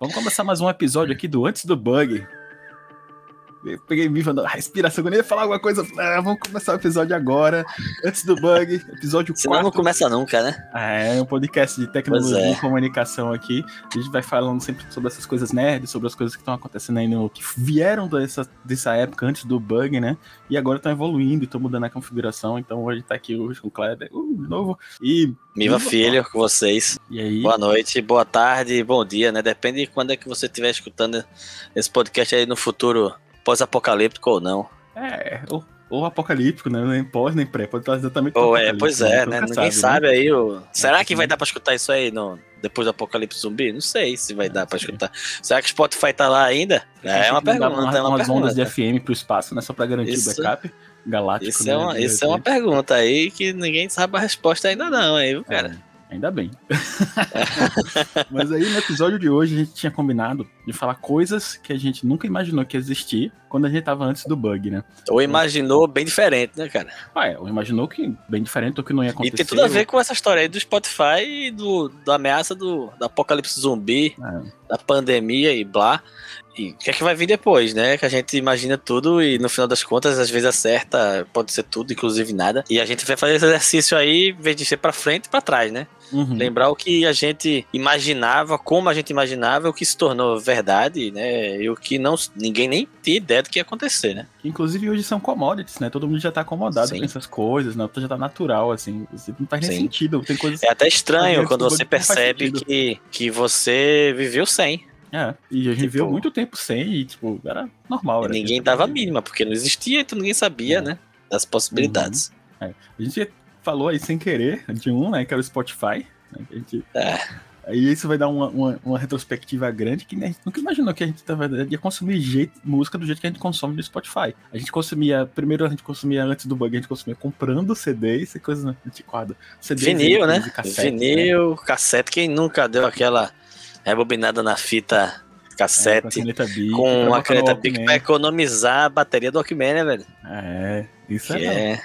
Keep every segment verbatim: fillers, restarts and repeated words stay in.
Vamos começar mais um episódio aqui do Antes do Bug. Eu peguei Miva na respiração, quando ele ia falar alguma coisa, ah, vamos começar o episódio agora, Antes do Bug, episódio Senão quatro. Não começa nunca, né? É, um podcast de tecnologia é. e comunicação aqui. A gente vai falando sempre sobre essas coisas nerds, sobre as coisas que estão acontecendo aí, no, que vieram dessa, dessa época antes do bug, né? E agora estão evoluindo, estão mudando a configuração, então hoje tá aqui hoje com o Kleber, uh, de novo. E Miva Filho, com vocês. E aí? Boa noite, boa tarde, bom dia, né? Depende de quando é que você estiver escutando esse podcast aí no futuro. Pós-apocalíptico ou não. É, ou, ou apocalíptico, né? Nem pós, nem pré. Pode estar exatamente oh, é, Pois é, né? Ninguém sabe, sabe né? aí. O... Será que vai dar pra escutar isso aí no... depois do apocalipse zumbi? Não sei se vai é, dar pra sim. escutar. Será que o Spotify tá lá ainda? É, é uma pergunta. Uma, é uma umas pergunta. Ondas de F M pro espaço, né? Só pra garantir isso, o backup galáctico. Isso, né? é, uma, de, isso de... é uma pergunta aí que ninguém sabe a resposta ainda não, aí, viu, cara? É. Ainda bem. Mas aí no episódio de hoje a gente tinha combinado de falar coisas que a gente nunca imaginou que existia quando a gente tava antes do bug, né? Ou imaginou bem diferente, né, cara? Ah, é, ou imaginou que bem diferente ou que não ia acontecer. E tem tudo a ver com essa história aí do Spotify e do, da ameaça do da apocalipse zumbi, é. da pandemia e blá. E o que é que vai vir depois, né? Que a gente imagina tudo e no final das contas às vezes acerta, pode ser tudo, inclusive nada. E a gente vai fazer esse exercício aí, em vez de ser pra frente e pra trás, né? Uhum. Lembrar o que a gente imaginava, como a gente imaginava, o que se tornou verdade, né? E o que não, ninguém nem tinha ideia do que ia acontecer, né? Inclusive hoje são commodities, né? Todo mundo já tá acomodado Sim. com essas coisas, né? Já tá natural, assim. Não faz nem Sim. sentido. Tem coisas é até estranho quando você percebe que, que você viveu sem. É, e a gente tipo, viu muito tempo sem e, tipo, era normal. Era ninguém dava a mínima, porque não existia, então ninguém sabia, é. né? Das possibilidades. Uhum. É. A gente falou aí sem querer de um, né? Que era o Spotify. Né, a gente... É. Aí isso vai dar uma, uma, uma retrospectiva grande que né, a gente nunca imaginou que a gente, na verdade, ia consumir jeito, música do jeito que a gente consome no Spotify. A gente consumia, primeiro a gente consumia antes do bug, a gente consumia comprando C Ds e coisas antiquadas. Vinil, né? Cassete, Vinil, né? cassete, quem nunca deu aquela... rebobinada na fita cassete é, com uma caneta B I C pra economizar a bateria do Walkman, né, velho? É, isso que é. é.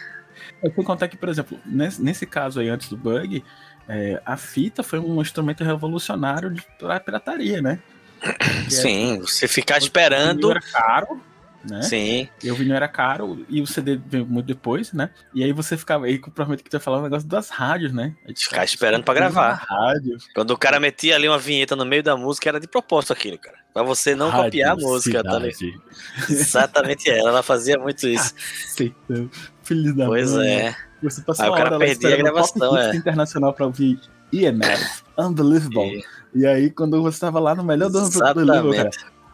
Eu fui contar que, por exemplo, nesse, nesse caso aí, antes do bug, é, a fita foi um instrumento revolucionário de pirataria, né? Porque Sim, era, você ficar esperando... Era caro, né? Sim. E o vinil era caro, e o C D veio muito depois, né? E aí você ficava aí, provavelmente que tu ia falar o um negócio das rádios, né? Ficar esperando pra gravar. Rádio. Quando o cara metia ali uma vinheta no meio da música, era de propósito aquilo, cara. Pra você não rádio, copiar a música, cidade. tá ligado? Exatamente ela, ela fazia muito isso. Ah, filho da Pois mãe. é. Você passou aí o cara perdia a gravação, é. internacional pra ouvir E M F, Unbelievable. E... e aí, quando você tava lá no melhor do Unbelievable, cara.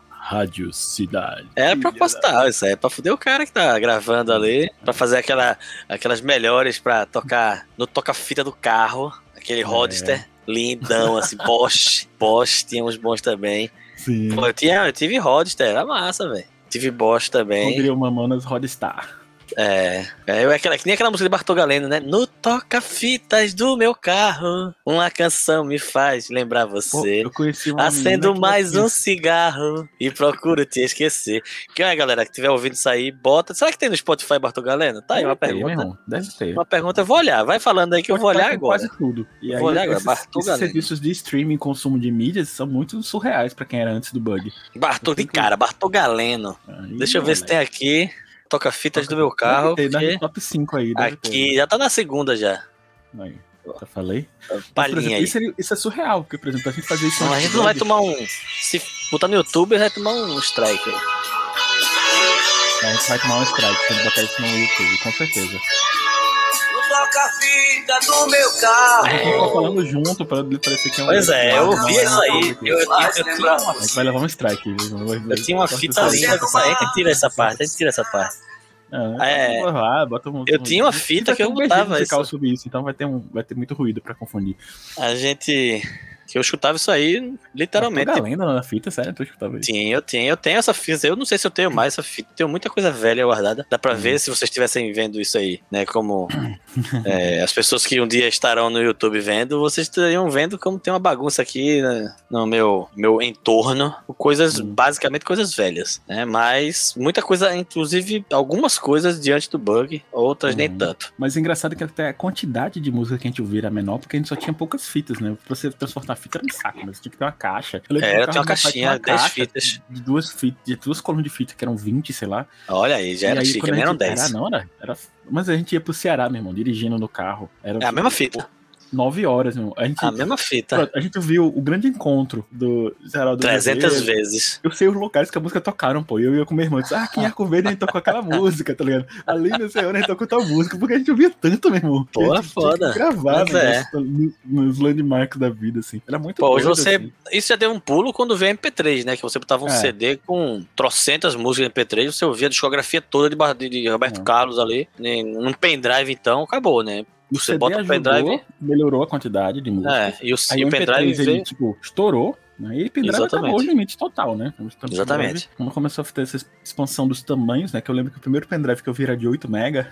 Rádio Cidade. Era proposital isso aí, pra fuder o cara que tá gravando ali, pra fazer aquela, aquelas melhores pra tocar no toca-fita do carro, aquele Roadster, é. lindão, assim, Bosch, Bosch tinha uns bons também. Sim. Pô, eu, tinha, eu tive Roadster, era massa, velho. Tive Bosch também. Eu queria uma Mamonas Roadstar. É, é, eu, é aquela, que nem aquela música de Bartolo Galeno, né? No toca-fitas do meu carro, uma canção me faz lembrar você. Pô, eu acendo mais um cigarro e procuro te esquecer. Quem é, galera, que tiver ouvindo isso aí, bota. Será que tem no Spotify Bartolo Galeno? Tá aí uma Deve pergunta. Ter, Deve ter. Uma pergunta, eu vou olhar. Vai falando aí que eu vou olhar agora. Quase tudo. E aí, vou olhar esses, agora. Esses serviços de streaming e consumo de mídias são muito surreais pra quem era antes do bug. Bartolo de cara, Bartolo Galeno. Aí, Deixa eu ver galera. se tem aqui. Toca-fitas do meu carro. Tem no top cinco aí. Aqui, ter. já tá na segunda já. Aí, já falei? Palhinha Mas, exemplo, aí. Isso é, isso é surreal, porque, por exemplo, a gente fazer isso... Não, a gente não vai tomar um... Se botar no YouTube, vai tomar um strike aí. Não, a gente vai tomar um strike, tem que botar isso no YouTube, com certeza. Toca-fita do meu carro. A gente tá falando junto pra parecer que é um... Pois é, eu ouvi isso aí. Eu, eu, eu, eu, eu, eu, a gente vai levar um strike. Eu, eu tinha uma fita linda. A gente tira essa parte, a gente tira essa parte. Ah, é, lá, bota um, eu um, tinha uma fita que eu botava isso. isso. Então vai ter, um, vai ter muito ruído pra confundir. A gente... Que eu chutava isso aí, literalmente. Bartolo Galeno na fita, sério? Tu escutava isso? Sim, eu tenho, eu tenho essa fita. Eu não sei se eu tenho mais essa fita. Tenho muita coisa velha guardada. Dá pra uhum. ver se vocês estivessem vendo isso aí, né? Como é, as pessoas que um dia estarão no YouTube vendo, vocês estariam vendo como tem uma bagunça aqui né, no meu, meu entorno. Coisas, uhum. basicamente coisas velhas, né? Mas muita coisa, inclusive algumas coisas diante do bug, outras uhum. nem tanto. Mas é engraçado que até a quantidade de música que a gente ouvia era menor, porque a gente só tinha poucas fitas, né? Pra você transportar fita era um saco, mas tinha que ter uma caixa. Eu é, eu tenho uma caixinha, uma dez caixa fitas. De duas, fita, de duas colunas de fita, que eram vinte, sei lá. Olha aí, já e era aí, chique, nem eram dez. Era, não, era, era... Mas a gente ia pro Ceará, meu irmão, dirigindo no carro. Era é a mesma fita. Nove horas, meu irmão. A, gente, a mesma fita. A gente viu o grande encontro do Geraldo trezentas Verde. Vezes. Eu sei os locais que a música tocaram, pô. Eu ia com meu irmão. Disse, ah, aqui em Arco Verde a gente tocou aquela música, tá ligado? Ali no Senhor a gente tocou tal música, porque a gente ouvia tanto, meu irmão. Pô, é foda. Gravar no é. nos, nos landmarks da vida, assim. Era muito pô, doido, hoje você assim. Isso já deu um pulo quando veio M P três, né? Que você botava um é. C D com trocentas músicas M P três, você ouvia a discografia toda de, de Roberto é. Carlos ali. Num pendrive, então, acabou, né? O você C D bota o pendrive, melhorou a quantidade de músicas. É, e o, aí o pendrive ele, veio... tipo, estourou, né? E o pendrive exatamente. Acabou o limite total, né? Exatamente. Quando começou a ter essa expansão dos tamanhos, né? Que eu lembro que o primeiro pendrive que eu vi era de oito mega.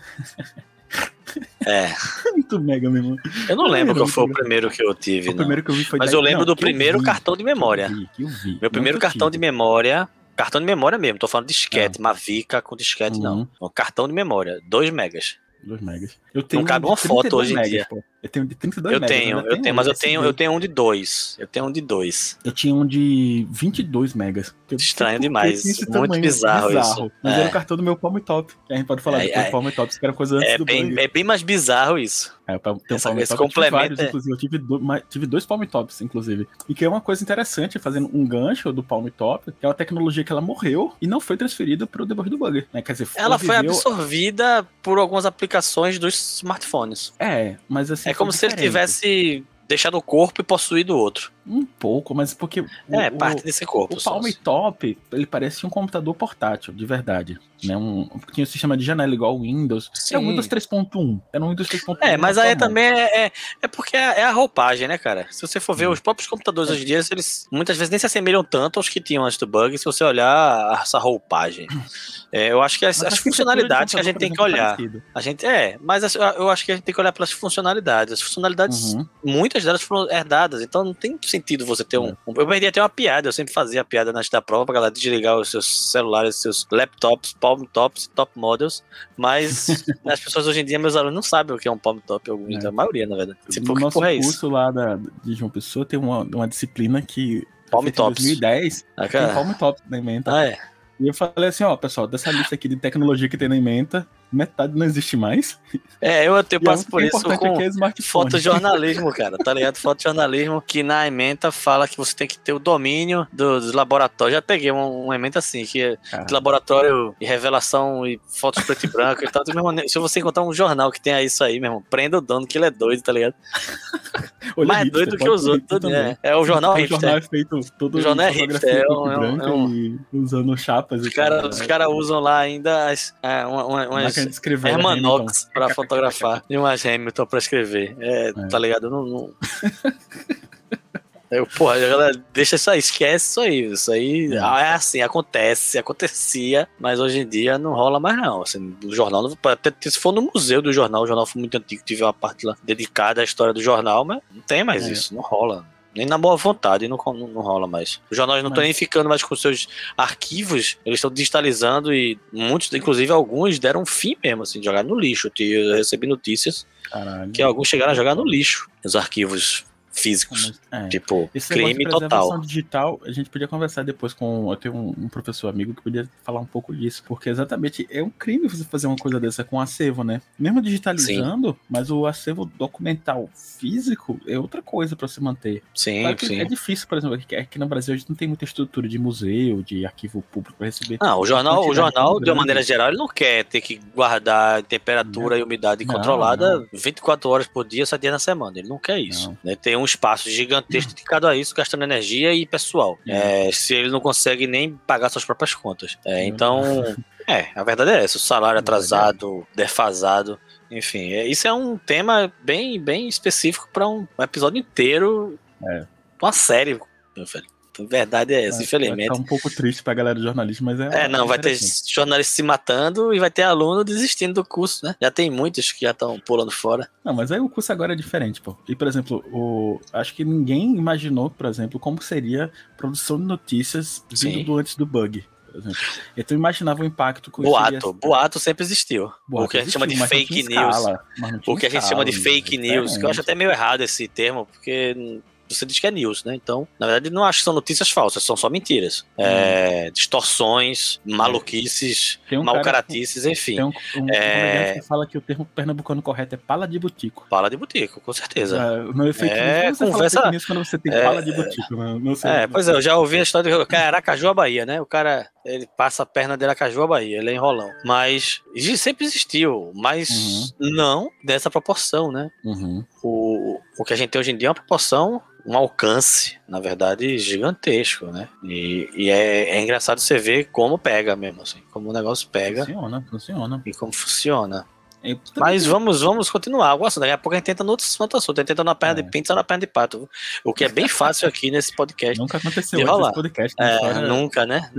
É. Muito mega, meu irmão. Eu não lembro qual foi o primeiro que eu tive, o primeiro que eu vi foi mas eu lembro do primeiro cartão de memória. Meu primeiro cartão de memória... Cartão de memória mesmo, tô falando de disquete, Mavica com disquete, uhum. não. Cartão de memória, dois megas. dois megas. Eu tenho não cabe um uma foto hoje em dia. Pô. Eu tenho de trinta e dois eu megas. Tenho, eu tenho, tenho, mas eu tenho, eu tenho um de dois. Eu tenho um de dois. Eu tinha um de vinte e dois megas. Estranho demais. Muito tamanho, bizarro, bizarro isso. Mas é. era o cartão do meu Palmtop. A gente pode falar é, é. do Palmtop, que era coisa antes é do bem, bug. É bem mais bizarro isso. É, o Palmtop, essa, esse complemento. Eu tive, é. tive dois, dois Palmtops, inclusive. E que é uma coisa interessante, fazendo um gancho do Palmtop, que é uma tecnologia que ela morreu e não foi transferida para o debug do bug. Né? Quer dizer, foi ela viveu... foi absorvida por algumas aplicações dos smartphones. É, mas assim. É como diferente. Se ele tivesse deixado o corpo e possuído o outro. Um pouco, mas porque... É, o, parte desse corpo. O Palmtop, ele parece um computador portátil, de verdade. Né? Um, tinha um sistema de janela igual o Windows. Sim. Era o Windows três ponto um. Era o Windows três ponto um. É, mas aí também é, é, é porque é, é a roupagem, né, cara? Se você for ver hum. os próprios computadores é. hoje em dia, eles muitas vezes nem se assemelham tanto aos que tinham antes do bug, se você olhar essa roupagem. É, eu acho que as, as funcionalidades que a gente tem que olhar. Parecido. A gente, é, mas as, eu acho que a gente tem que olhar pelas funcionalidades. As funcionalidades, uhum. muitas delas foram herdadas, então não tem sentido você ter um, um... Eu perdi até uma piada, eu sempre fazia a piada antes da prova pra galera desligar os seus celulares, os seus laptops, palmtops, top models, mas as pessoas hoje em dia, meus alunos, não sabem o que é um palmtop, é. a maioria, na verdade. No que nosso é curso isso? lá da, de João Pessoa tem uma, uma disciplina que... Palmtops. Em dois mil e dez, ah, tem palmtops na Ementa. Ah, é. E eu falei assim, ó, pessoal, dessa lista aqui de tecnologia que tem na Ementa, metade não existe mais. É, eu até passo por isso com é fotojornalismo, cara, tá ligado? Fotojornalismo que na Ementa fala que você tem que ter o domínio dos do laboratórios. Já peguei um, um Ementa assim, que é de laboratório e revelação e fotos preto e branco e tal. Mesmo, se você encontrar um jornal que tenha isso aí, meu irmão, prenda o dono que ele é doido, tá ligado? Olha, mais hipster, doido que os outros, né? É o jornal hipster. O jornal é feito todo o jornal é hipster, é um, branco é um, e usando chapas. Os caras cara usam lá ainda as, é, umas... Uma, escrever Hermanox pra fotografar e umas Hamilton pra escrever. É, é. Tá ligado? Não, não... Eu, porra, galera, deixa isso aí, esquece isso aí. Isso aí é. Ah, é assim, acontece, acontecia, mas hoje em dia não rola mais, não. Assim, o jornal, não, até se for no museu do jornal, o jornal foi muito antigo, tive uma parte lá dedicada à história do jornal, mas não tem mais é. isso, não rola. Nem na boa vontade, não, não, não rola mais. Os jornais não estão nem ficando mais com seus arquivos, eles estão digitalizando e muitos, inclusive alguns, deram um fim mesmo, assim, jogar no lixo. Eu recebi notícias Caralho. que alguns chegaram a jogar no lixo os arquivos físicos, é. tipo, esse crime total. Digital, a gente podia conversar depois com, eu tenho um, um professor amigo que podia falar um pouco disso, porque exatamente é um crime você fazer uma coisa dessa com acervo, né? Mesmo digitalizando, sim. mas o acervo documental físico é outra coisa pra se manter. Sim, claro que sim. É difícil, por exemplo, aqui, aqui no Brasil a gente não tem muita estrutura de museu, de arquivo público pra receber. Não, o jornal, o jornal de uma maneira geral, ele não quer ter que guardar temperatura não. e umidade não, controlada não. vinte e quatro horas por dia, sete dias na semana, ele não quer isso. Não. Tem um espaço gigantesco dedicado a isso, gastando energia e pessoal. Uhum. É, se ele não consegue nem pagar suas próprias contas. É, então, é, a verdade é essa. O salário atrasado, defasado, enfim. É, isso é um tema bem, bem específico para um episódio inteiro, é. uma série, meu filho. A verdade é essa, é, infelizmente. Tá um pouco triste pra galera do jornalismo, mas é... É, não, vai ter jornalista se matando e vai ter aluno desistindo do curso, né? Já tem muitos que já estão pulando fora. Não, mas aí o curso agora é diferente, pô. E, por exemplo, o... acho que ninguém imaginou, por exemplo, como seria produção de notícias vindo do antes do bug. Então imaginava o impacto que boato, seria... boato sempre existiu boato o que a gente existiu, chama de fake news escala, o que a gente escala, chama de fake news, que eu acho até meio errado esse termo, porque você diz que é news, né? Então, na verdade, não acho que são notícias falsas, são só mentiras. Hum. É, distorções, maluquices, um malcaratices, cara, enfim. Tem um, um, é... um que fala que o termo pernambucano correto é pala de botico. Pala de botico, com certeza. É, o meu fake é, news, como você conversa... fala fake news quando você tem é... pala de botico. Não, não sei. É, pois é, eu já ouvi a história do cara Aracaju, a Bahia, né? O cara, ele passa a perna de Aracaju, a Bahia, ele é enrolão. Mas sempre existiu, mas uhum. não dessa proporção, né? Uhum. O, o que a gente tem hoje em dia é uma proporção, um alcance, na verdade, gigantesco, né? E, e é, é engraçado você ver como pega mesmo, assim, como o negócio pega. Funciona, funciona. E como funciona. Mas vamos, vamos continuar. Nossa, daqui a pouco a gente tenta no outro assunto. A gente tenta na perna é. de pinto e na perna de pato. O que é bem fácil aqui nesse podcast. Nunca aconteceu nesse podcast. É, nunca, né?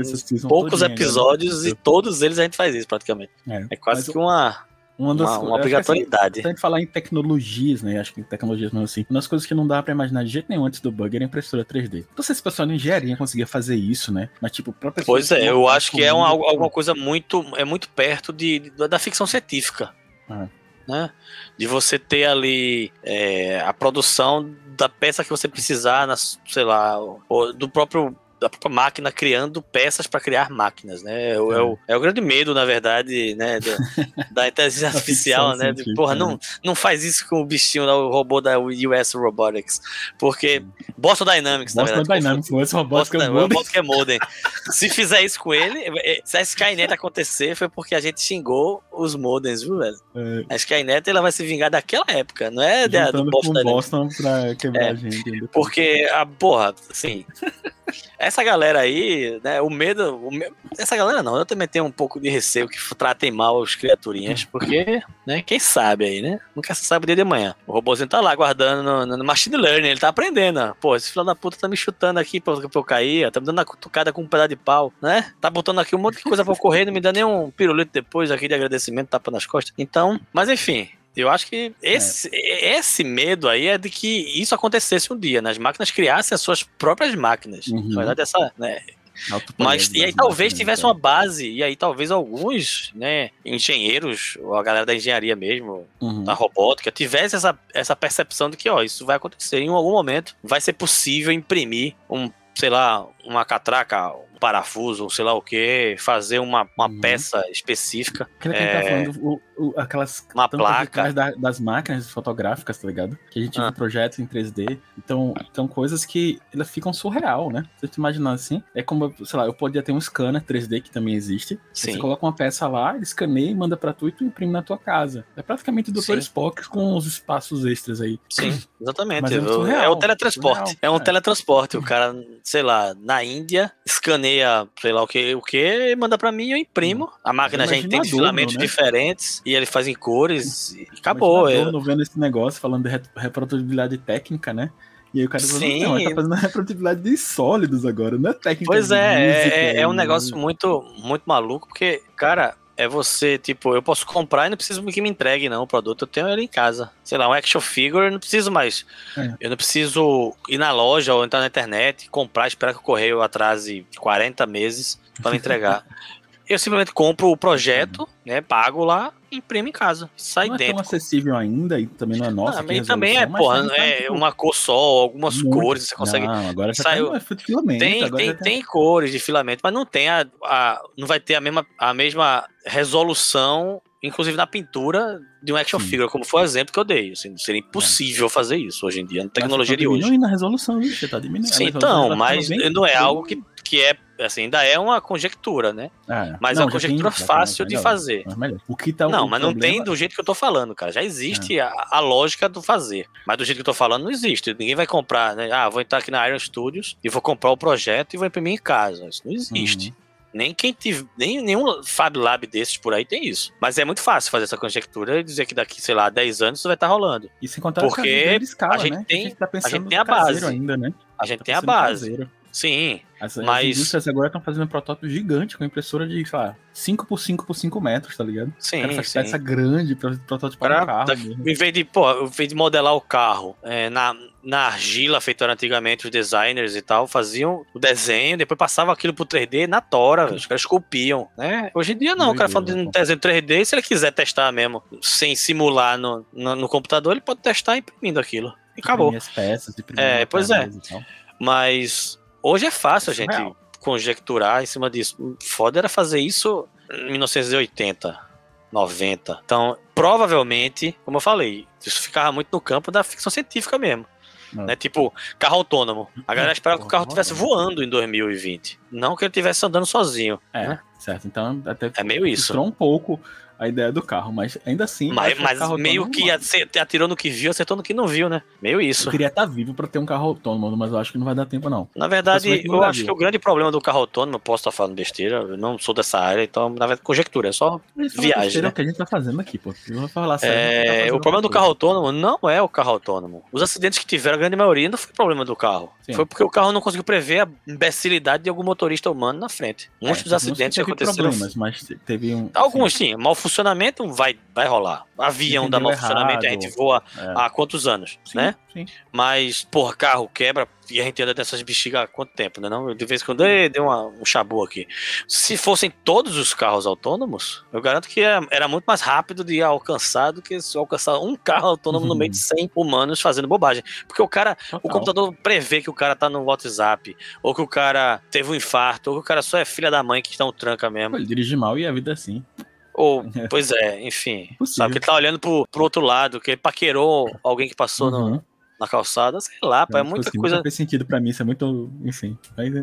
Poucos episódios ainda, e todos eles a gente faz isso praticamente. É, é quase Mas que uma... Uma, das, uma, uma obrigatoriedade. Assim, tem que falar em tecnologias, né? Acho que em tecnologias não assim. Uma das coisas que não dava pra imaginar de jeito nenhum antes do bug era a impressora três D. Não sei se o pessoal de engenharia conseguia fazer isso, né? Mas, tipo, pra pessoa... Pois é, eu acho que é uma, alguma coisa muito, é muito perto de, de, da ficção científica. Ah. Né? De você ter ali é, a produção da peça que você precisar, na, sei lá, ou do próprio... da própria máquina criando peças para criar máquinas, né? É, é. O, é o grande medo, na verdade, né? Do, da inteligência artificial, né? De, porra, não, não faz isso com o bichinho, o robô da U S Robotics, porque Boston Dynamics, Boston na verdade. Dynamics, U S Robotics, Boston Dynamics, é modem. Se fizer isso com ele, se a Skynet acontecer, foi porque a gente xingou os modems, viu, velho? É. A Skynet, ela vai se vingar daquela época, não é da, do Boston Dynamics. Boston pra quebrar é, a gente. Porque, a porra, assim... Essa galera aí, né, o medo, o medo... Essa galera não, eu também tenho um pouco de receio que tratem mal as criaturinhas, porque, né, quem sabe aí, né? Nunca se sabe o dia de manhã. O robôzinho tá lá guardando no, no machine learning, ele tá aprendendo, ó. Pô, esse filho da puta tá me chutando aqui pra, pra eu cair, ó, tá me dando uma cutucada com um pedaço de pau, né? Tá botando aqui um monte de coisa pra eu correr, não me dá nem um pirulito depois aqui de agradecimento, tapa nas costas. Então, mas enfim... Eu acho que esse, é. esse medo aí é de que isso acontecesse um dia, né? As máquinas criassem as suas próprias máquinas. Uhum. Na verdade, essa... Né? Mas, e aí talvez tivesse uma base, e aí talvez alguns, né, engenheiros, ou a galera da engenharia mesmo, uhum. da robótica, tivesse essa, essa percepção de que, ó, isso vai acontecer em algum momento, vai ser possível imprimir um, sei lá, uma catraca... parafuso, sei lá o que, fazer uma, uma uhum. peça específica. Aquela que é, a gente tá falando, o, o, aquelas uma placa da, das máquinas fotográficas, tá ligado? Que a gente ah. vê projetos em três D. Então, então, coisas que elas ficam surreal, né? Se você imaginar assim, é como, sei lá, eu podia ter um scanner três D que também existe. Sim. Você coloca uma peça lá, ele escaneia, manda pra tu e tu imprime na tua casa. É praticamente o doutor Spock com os espaços extras aí. Sim, exatamente. É, é, surreal, é o teletransporte. É um é. teletransporte. O cara, sei lá, na Índia, escaneia sei lá o que, o que, manda pra mim, eu imprimo. A máquina já tem filamentos, né, diferentes, e ele faz em cores e acabou. Eu não vendo esse negócio falando de reprodutibilidade técnica, né? E aí o cara falou, não, ele tá fazendo a reprodutibilidade de sólidos agora, não é técnica. Pois é, música, é, é um negócio muito, muito maluco, porque, cara... É você, tipo, eu posso comprar e não preciso que me entregue, não, o produto. Eu tenho ele em casa. Sei lá, um action figure, eu não preciso mais. É. Eu não preciso ir na loja ou entrar na internet, comprar, esperar que o correio atrase quarenta meses para me entregar. Eu simplesmente compro o projeto, é. né, pago lá, imprimo em casa. Sai não dentro. Não é tão acessível ainda e também não é nossa. Não, e também é, porra, é tá uma cor só, algumas muito. cores você consegue. Não, agora já saiu. Tem, filamento, tem, agora tem, já tem... tem cores de filamento, mas não tem a, a não vai ter a mesma, a mesma resolução, inclusive na pintura de um action Sim. figure, como foi o exemplo que eu dei. Assim, seria impossível é. fazer isso hoje em dia, na tecnologia de hoje. E na resolução, você tá diminuindo. Sim, então, mas não é algo que, que é assim, ainda é uma conjectura, né? Ah, mas não, é uma conjectura tem, fácil melhor, de fazer. O que tá não, o mas não problema... tem do jeito que eu tô falando, cara. Já existe é. a, a lógica do fazer. Mas do jeito que eu tô falando, não existe. Ninguém vai comprar, né? Ah, vou entrar aqui na Iron Studios e vou comprar o projeto e vou imprimir em casa. Isso não existe. Uhum. Nem quem tive, nem nenhum Fab Lab desses por aí tem isso. Mas é muito fácil fazer essa conjectura e dizer que daqui, sei lá, dez anos isso vai estar rolando. E sem contar porque a, de escala, a gente né? tem, a gente, tá a gente tem a base ainda, né? A gente tá tem a base. Caseiro. Sim, as, mas... As indústrias agora estão fazendo um protótipo gigante com impressora de, sei lá, cinco por cinco por cinco metros, tá ligado? Sim, cara, essa peça grande pra prototipar pra, um carro. Tá, em vez de, pô, em vez de modelar o carro é, na, na argila, feito antigamente os designers e tal, faziam o desenho, depois passavam aquilo pro três D na tora, os caras esculpiam, né? Hoje em dia não, o cara falando de um desenho três D, se ele quiser testar mesmo, sem simular no, no, no computador, ele pode testar imprimindo aquilo. e acabou. Peças, é, pois é. Então. Mas hoje é fácil a gente é. conjecturar em cima disso. Foda era fazer isso em mil novecentos e oitenta, noventa. Então, provavelmente, como eu falei, isso ficava muito no campo da ficção científica mesmo. Né? Tipo, carro autônomo. A galera esperava que o carro estivesse voando em dois mil e vinte. Não que ele estivesse andando sozinho. É, né? Certo. Então, até é meio isso. Entrou um pouco a ideia do carro, mas ainda assim... Mas, mas meio que atirou no que viu, acertou no que não viu, né? Meio isso. Eu queria estar vivo para ter um carro autônomo, mas eu acho que não vai dar tempo, não. Na verdade, eu acho que o grande problema do carro autônomo, eu posso estar falando besteira, eu não sou dessa área, então, na verdade, conjectura, é só viagem, né? É o que a gente tá fazendo aqui, pô. Eu vou falar sério, é, tá o problema do carro autônomo não é o carro autônomo. Os acidentes que tiveram, a grande maioria, não foi problema do carro. Sim. Foi porque o carro não conseguiu prever a imbecilidade de algum motorista humano na frente. Muitos é, dos acidentes que aconteceram... Mas teve um... Alguns, sim. Mal funcionamento vai, vai rolar. Avião dá mau funcionamento, a gente voa é. há quantos anos, sim, né? Sim. Mas, por carro quebra, e a gente anda dessas bexigas há quanto tempo, né? Não? De vez em quando, deu uma, um chabu aqui. Se fossem todos os carros autônomos, eu garanto que era, era muito mais rápido de alcançar do que se alcançar um carro autônomo uhum. no meio de cem humanos fazendo bobagem. Porque o cara, Total. o computador prevê que o cara tá no WhatsApp, ou que o cara teve um infarto, ou que o cara só é filha da mãe que tá um tranca mesmo. Ele dirige mal e a vida é assim. Ou, pois é, enfim. Possível. Sabe, que tá olhando pro, pro outro lado, que ele paquerou alguém que passou uhum. no, na calçada, sei lá, pá, é muita possível. coisa. Não faz sentido pra mim, isso é muito. Enfim. Mas,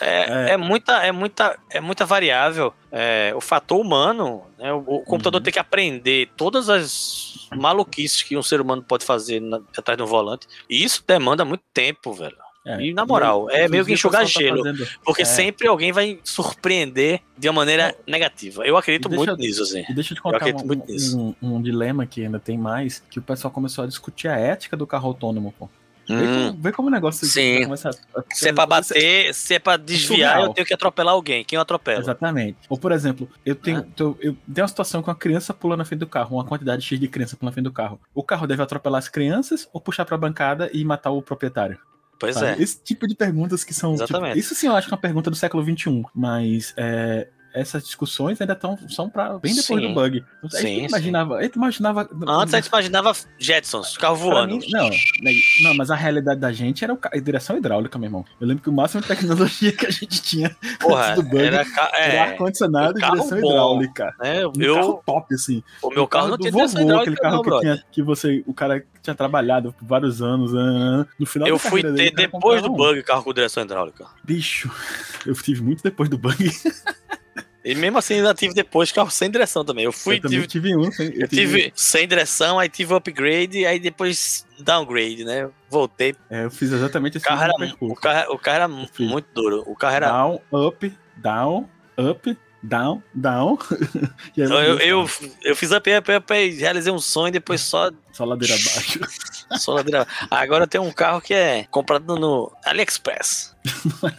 é, é, é, muita, é, muita, é muita variável. É, o fator humano, né, o, o computador uhum. tem que aprender todas as maluquices que um ser humano pode fazer na, atrás de um volante. E isso demanda muito tempo, velho. É, e na moral, e, é meio que enxugar gelo, tá fazendo... porque é. sempre alguém vai surpreender de uma maneira é. negativa. Eu acredito muito eu, nisso, assim. E deixa eu te contar eu um, um, um dilema que ainda tem mais, que o pessoal começou a discutir a ética do carro autônomo, pô. Hum. Vê, como, vê como o negócio Sim. começa a... Se é pra bater, se é pra desviar, surreal. eu tenho que atropelar alguém. Quem eu atropelo? Exatamente. Ou, por exemplo, eu tenho, ah. tô, eu tenho uma situação que uma criança pula na frente do carro, uma quantidade X de criança pula na frente do carro. O carro deve atropelar as crianças ou puxar pra bancada e matar o proprietário? Pois tá? é. Esse tipo de perguntas que são... Tipo, isso sim eu acho que é uma pergunta do século vinte e um, mas é, essas discussões ainda tão, são pra, bem depois sim. do bug. Então, sim, a gente imaginava, a gente imaginava... Antes a gente imaginava Jetsons, carro voando. Mim, não, não, mas a realidade da gente era o, a direção hidráulica, meu irmão. Eu lembro que o máximo de tecnologia que a gente tinha Porra, antes do bug era, é, era ar-condicionado e direção bom, hidráulica. Né? Um eu, carro top, assim. O meu carro, o carro não tinha vovô, direção hidráulica, aquele carro não, que, não, tinha, que você, o cara... tinha trabalhado por vários anos. Uh, no final eu fui ter dele, depois do um. bug carro com direção hidráulica. Bicho, eu tive muito depois do bug. E mesmo assim ainda tive depois carro sem direção também. Eu fui eu tive, tive um. Sem, eu, eu tive, tive sem direção, aí tive upgrade, aí depois downgrade, né? Voltei. É, eu fiz exatamente esse carro era, o, carro, o carro era muito duro. O carro era down, up, down, up. Down, down. Então, eu, eu, eu fiz up, up, up e realizei um sonho e depois só. Só ladeira abaixo. Só ladeira abaixo. Agora eu tenho um carro que é comprado no AliExpress.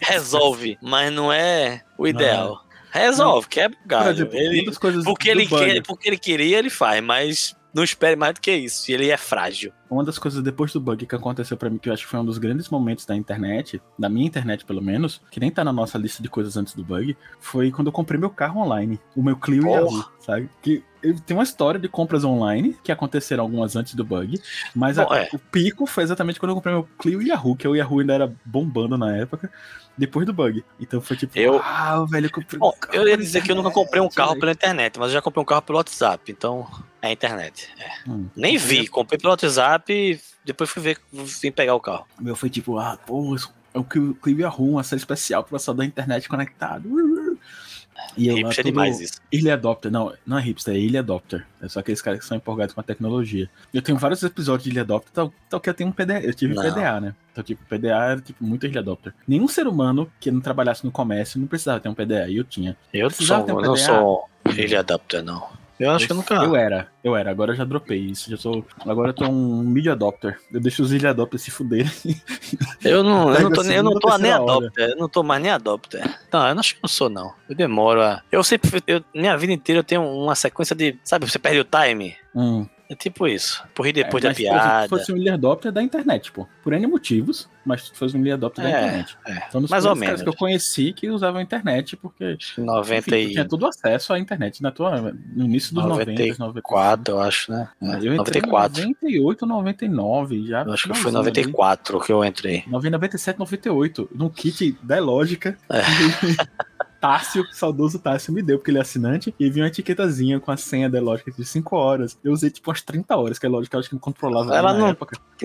Resolve, mas não é o ideal. Não. Resolve, não. Quebra o galho. Ele, porque, ele quer, porque ele queria, ele faz, mas não espere mais do que isso. Ele é frágil. Uma das coisas depois do bug que aconteceu pra mim, que eu acho que foi um dos grandes momentos da internet, da minha internet pelo menos, que nem tá na nossa lista de coisas antes do bug, foi quando eu comprei meu carro online, o meu Clio oh. Yahoo, sabe? Que tem uma história de compras online, que aconteceram algumas antes do bug, mas Bom, a, é. o pico foi exatamente quando eu comprei meu Clio Yahoo, que o Yahoo ainda era bombando na época, depois do bug. Então foi tipo, eu... ah, velho, eu comprei Bom, um carro. Eu ia dizer que eu nunca comprei um carro pela internet, mas eu já comprei um carro pelo WhatsApp, então é internet. É. Hum. Nem vi, comprei pelo WhatsApp, e depois fui ver, vim pegar o carro. O meu foi tipo, ah, pô, é o Clio Yahoo, uma série especial pro pessoal da internet conectado. E eu hipster lá, demais isso. Ele adopter, não, não é hipster, é ele adopter. É só aqueles caras que são empolgados com a tecnologia. Eu tenho vários episódios de ele adopter, tal, tal que eu tenho um P D A, eu tive não. P D A, né? Então, tipo, P D A era, tipo, muito ele adopter. Nenhum ser humano que não trabalhasse no comércio não precisava ter um P D A, e eu tinha. Eu sou, ter um P D A. Não sou ele adopter, não. Eu acho eu, que eu nunca... Eu era, eu era, agora eu já dropei isso, já sou, agora eu tô um media adopter, eu deixo os ilha adopters se fuderem. Eu não, eu não tô, assim, eu não tô nem adopter, eu não tô mais nem adopter. Não, eu não acho que não sou não, eu demoro a... Eu sempre, eu, minha vida inteira eu tenho uma sequência de, sabe, você perde o time... Hum. É tipo isso. Por rir depois é, mas, da piada. Se fosse um early adopter da internet, pô. Por N motivos, mas se fosse um early adopter é, da internet. É. Então, mais ou menos. Que eu conheci que usavam a internet, porque noventa enfim, e... tinha todo acesso à internet na tua, no início dos noventa, noventa e quatro, noventa e quatro, eu acho, né? É, eu noventa e quatro. noventa e oito, noventa e nove já. Eu acho que foi noventa e quatro que eu entrei. noventa e sete, noventa e oito. Num kit da Lógica. É. Tássio, saudoso Tássio, me deu, porque ele é assinante, e vinha uma etiquetazinha com a senha da Lógica de cinco horas. Eu usei tipo umas trinta horas, que a Lógica eu acho que não controlava. Ela não,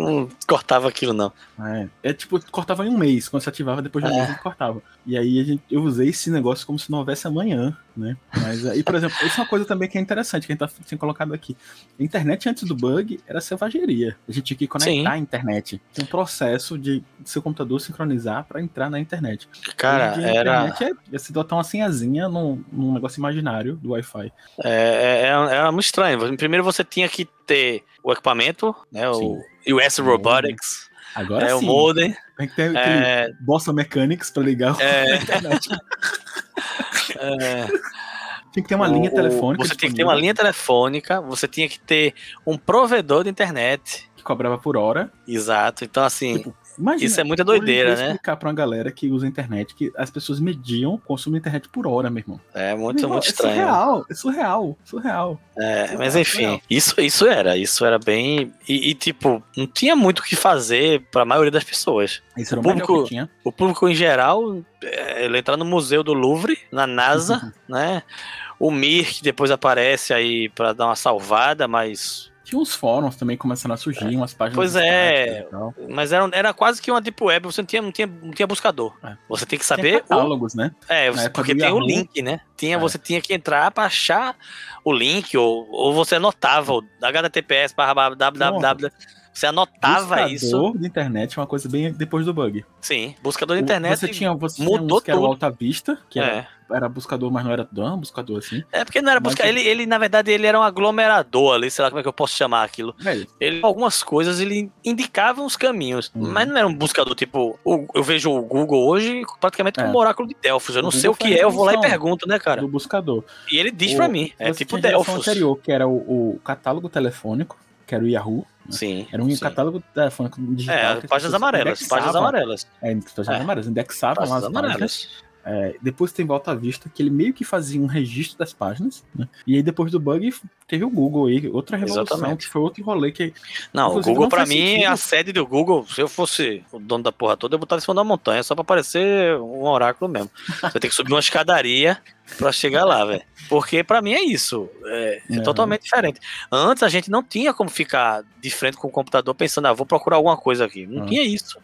não cortava aquilo, não. É, é tipo, cortava em um mês, quando você ativava, depois de um é. mês cortava. E aí a gente, eu usei esse negócio como se não houvesse amanhã, né? Mas aí, por exemplo, isso é uma coisa também que é interessante, que a gente tá assim, colocado aqui. A internet antes do bug era selvageria. A gente tinha que conectar Sim. a internet. Tem um processo de seu computador sincronizar pra entrar na internet. Cara, e a internet era... é, é botar uma senhazinha num, num negócio imaginário do Wi-Fi. É, era muito estranho. Primeiro você tinha que ter o equipamento, né? O U S Robotics. Agora é, sim. O modem. Tem que ter é... aquele Boston Mechanics pra ligar é... a internet. É... Tem que ter uma o, linha telefônica. Você tinha que ter uma linha telefônica, você tinha que ter um provedor de internet. Que cobrava por hora. Exato. Então, assim... Tipo, imagina, isso é muita doideira, eu né? Eu explicar pra uma galera que usa internet, que as pessoas mediam o consumo de internet por hora, meu irmão. É muito, irmão, muito é estranho. Surreal, é surreal, surreal. É, surreal, mas enfim, surreal. Isso, isso era, isso era bem... E, e, tipo, não tinha muito o que fazer pra maioria das pessoas. Isso era o público, que tinha. O público, em geral, ele entrar no museu do Louvre, na NASA, uhum. né? O mIRC depois aparece aí pra dar uma salvada, mas... Tinha uns fóruns também começando a surgir, é. umas páginas... Pois é, e tal. Mas era, era quase que uma deep web, você não tinha, não tinha, não tinha buscador. É. Você tem que saber... Tinha catálogos, o... né? É, você, porque tem Yahoo. O link, né? Tinha, é. Você tinha que entrar para achar o link, ou, ou você anotava, H T T P S barra barra www... Você anotava buscador isso. Buscador de internet é uma coisa bem depois do bug. Sim, buscador de internet você tinha, você mudou tinha que era o Alta Vista, que é. era, era buscador, mas não era um buscador assim. É porque não era buscador, ele, ele na verdade ele era um aglomerador ali, sei lá como é que eu posso chamar aquilo. É ele, algumas coisas ele indicava uns caminhos, hum. mas não era um buscador tipo, eu, eu vejo o Google hoje praticamente como é. um oráculo de Delfos, eu não o sei o que é, eu vou lá e pergunto, né, cara? Do buscador. E ele diz o, pra mim, é tipo Delfos. Anterior, que era o, o catálogo telefônico, que era o Yahoo. Né? Sim, era um sim. catálogo telefônico digital. É, páginas amarelas, páginas amarelas. É, páginas é. amarelas, indexavam lá as amarelas. É, depois tem Volta Vista, que ele meio que fazia um registro das páginas, né? E aí depois do bug teve o Google aí, outra revolução. Exatamente. Que foi outro rolê que... Não, o Google não pra mim, sentido. A sede do Google, se eu fosse o dono da porra toda, eu botava em cima da montanha, só pra parecer um oráculo mesmo. Você tem que subir uma escadaria pra chegar lá, velho. Porque pra mim é isso, é, é, é totalmente diferente. Antes a gente não tinha como ficar de frente com o computador pensando, ah, vou procurar alguma coisa aqui. Não ah. tinha isso.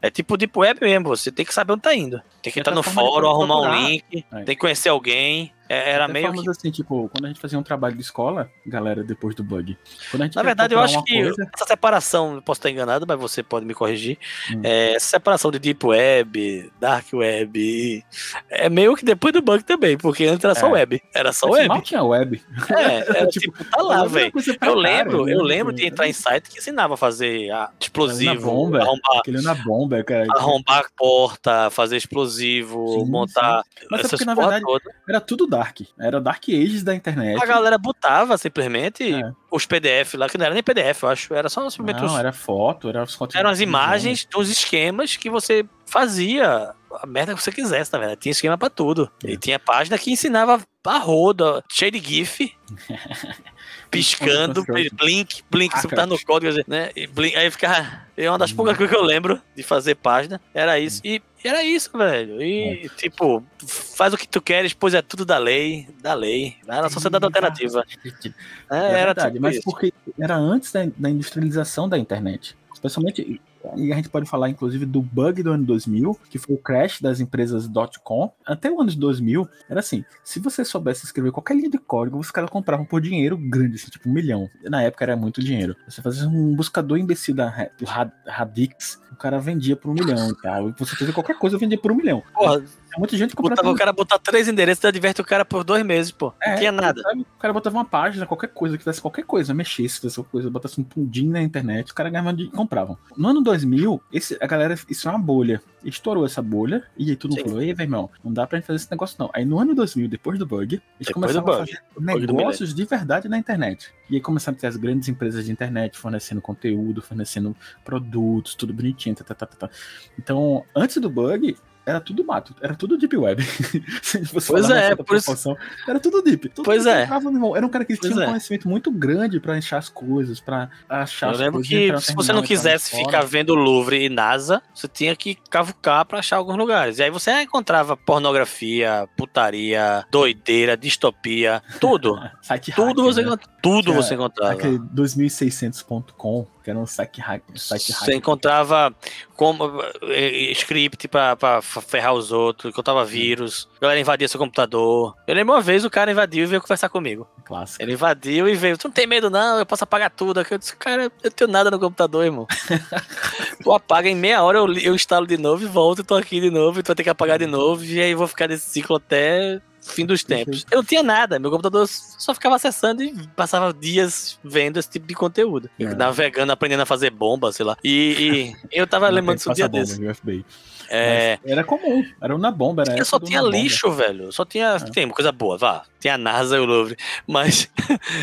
É tipo deep web mesmo, você tem que saber onde tá indo. Tem que entrar no fórum, arrumar um link, é. tem que conhecer alguém. É, era meio que... assim, tipo, quando a gente fazia um trabalho de escola, galera, depois do bug. Quando a gente Na verdade, eu acho que coisa... essa separação, posso estar enganado, mas você pode me corrigir. Hum. É, essa separação de deep web, dark web, é meio que depois do bug também, porque antes era só é. web. Era só mas web. Mal tinha web. É, era tipo, tá lá, velho. Eu lembro, eu lembro de entrar em site que ensinava a fazer a explosivo, na bomba, arrombar, na bomba, cara. Arrombar a porta, fazer explosivo, sim, montar. Sim. Mas é porque, na verdade, era tudo Dark. Era Dark Ages da internet. A galera botava simplesmente é. os P D F lá, que não era nem P D F, eu acho. Era só simplesmente Não, os... era foto, era os conteúdos. Eram as imagens dos esquemas que você fazia a merda que você quisesse, na verdade. Tinha esquema pra tudo. É. E tinha página que ensinava a roda, cheia de GIF. Piscando, blink, blink, você tá no código, né? E blink, aí ficava. É uma das poucas coisas que eu lembro de fazer página. Era isso. E era isso, velho. E, é. tipo, faz o que tu queres, pois é tudo da lei, da lei. Era a sociedade alternativa. É, é era verdade, tipo mas isso. Porque era antes da, da industrialização da internet. Especialmente. E a gente pode falar, inclusive, do bug do ano dois mil, que foi o crash das empresas dot com. Até o ano de dois mil, era assim, se você soubesse escrever qualquer linha de código, os caras compravam por dinheiro grande, assim, tipo um milhão. Na época era muito dinheiro. Você fazia um buscador imbecil da Radix, o cara vendia por um milhão e tal. E você fazia qualquer coisa, vendia por um milhão. Porra, Tem muita gente comprando. Botava, o cara botar três endereços, tu adverte o cara por dois meses, pô. É, não tinha nada. Sabe? O cara botava uma página, qualquer coisa, que desse qualquer coisa, mexesse, desse qualquer coisa, botasse um pudim na internet, os caras ganhavam e compravam. No ano dois mil, esse, a galera, isso é uma bolha. Estourou essa bolha, e aí todo mundo falou, ei, velho, irmão, não dá pra gente fazer esse negócio, não. Aí no ano dois mil, depois do bug, eles depois começaram a fazer negócios de verdade na internet. E aí começaram a ter as grandes empresas de internet fornecendo conteúdo, fornecendo produtos, tudo bonitinho, tá, tá, tá, tá. Então, antes do bug, era tudo mato, era tudo deep web. Se você pois é, por isso... Era tudo deep. Tudo pois deep é. Tava, era um cara que pois tinha um é. conhecimento muito grande pra achar as coisas, pra achar as coisas. Eu lembro que se você não quisesse ficar vendo Louvre e NASA, você tinha que cavucar pra achar alguns lugares. E aí você encontrava pornografia, putaria, doideira, distopia, tudo. Site tudo hack, você, né? Tudo é, você encontrava. Aquele dois mil e seiscentos ponto com. Que era um site hack. Site hack. Você encontrava como, script pra, pra ferrar os outros, encontrava vírus, a galera invadia seu computador. Eu lembro uma vez o cara invadiu e veio conversar comigo. Clássico. Ele invadiu e veio, tu não tem medo não, eu posso apagar tudo. Eu disse, cara, eu não tenho nada no computador, irmão. Tu apaga em meia hora, eu, eu instalo de novo e volto, e tô aqui de novo, e tu vai ter que apagar de novo, e aí vou ficar nesse ciclo até... fim dos tempos. Eu não tinha nada, meu computador só ficava acessando e passava dias vendo esse tipo de conteúdo. É. Navegando, aprendendo a fazer bomba, sei lá. E, e eu tava lembrando disso um dia desse. É... Era comum, era uma bomba. Era eu só tinha lixo, bomba. velho. Só tinha. É. Tem coisa boa, vá. Tem a NASA e o Louvre. Mas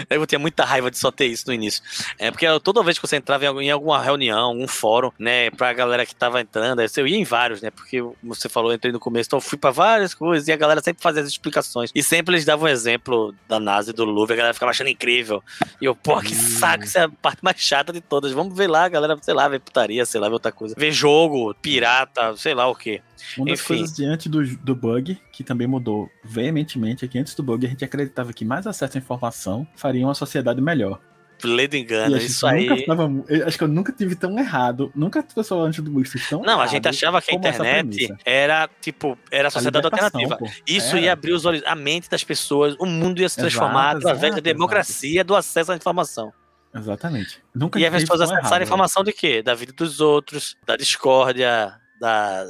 eu tinha muita raiva de só ter isso no início. É porque toda vez que você entrava em alguma reunião, algum fórum, né, pra galera que tava entrando, eu ia em vários, né? Porque, como você falou, eu entrei no começo, então eu fui pra várias coisas e a galera sempre fazia as explicações. E sempre eles davam um exemplo da NASA e do Louvre, a galera ficava achando incrível. E eu, pô, que saco, isso é a parte mais chata de todas. Vamos ver lá, galera, sei lá, ver putaria, sei lá, ver outra coisa. Ver jogo, pirata, sei lá. o que Uma das Enfim. coisas de antes do, do bug, que também mudou veementemente, é que antes do bug a gente acreditava que mais acesso à informação faria uma sociedade melhor. Ledo engano, isso aí. Tava, acho que eu nunca tive tão errado. Nunca as pessoas antes do Boost tão. Não, a gente achava que a internet era, tipo, era a sociedade alternativa. Pô. Isso era. Ia abrir os olhos, a mente das pessoas, o mundo ia se transformar exato, através exato, da democracia, exato. do acesso à informação. Exatamente. Nunca e as pessoas acessaram informação de quê? Da vida dos outros, da discórdia. Da,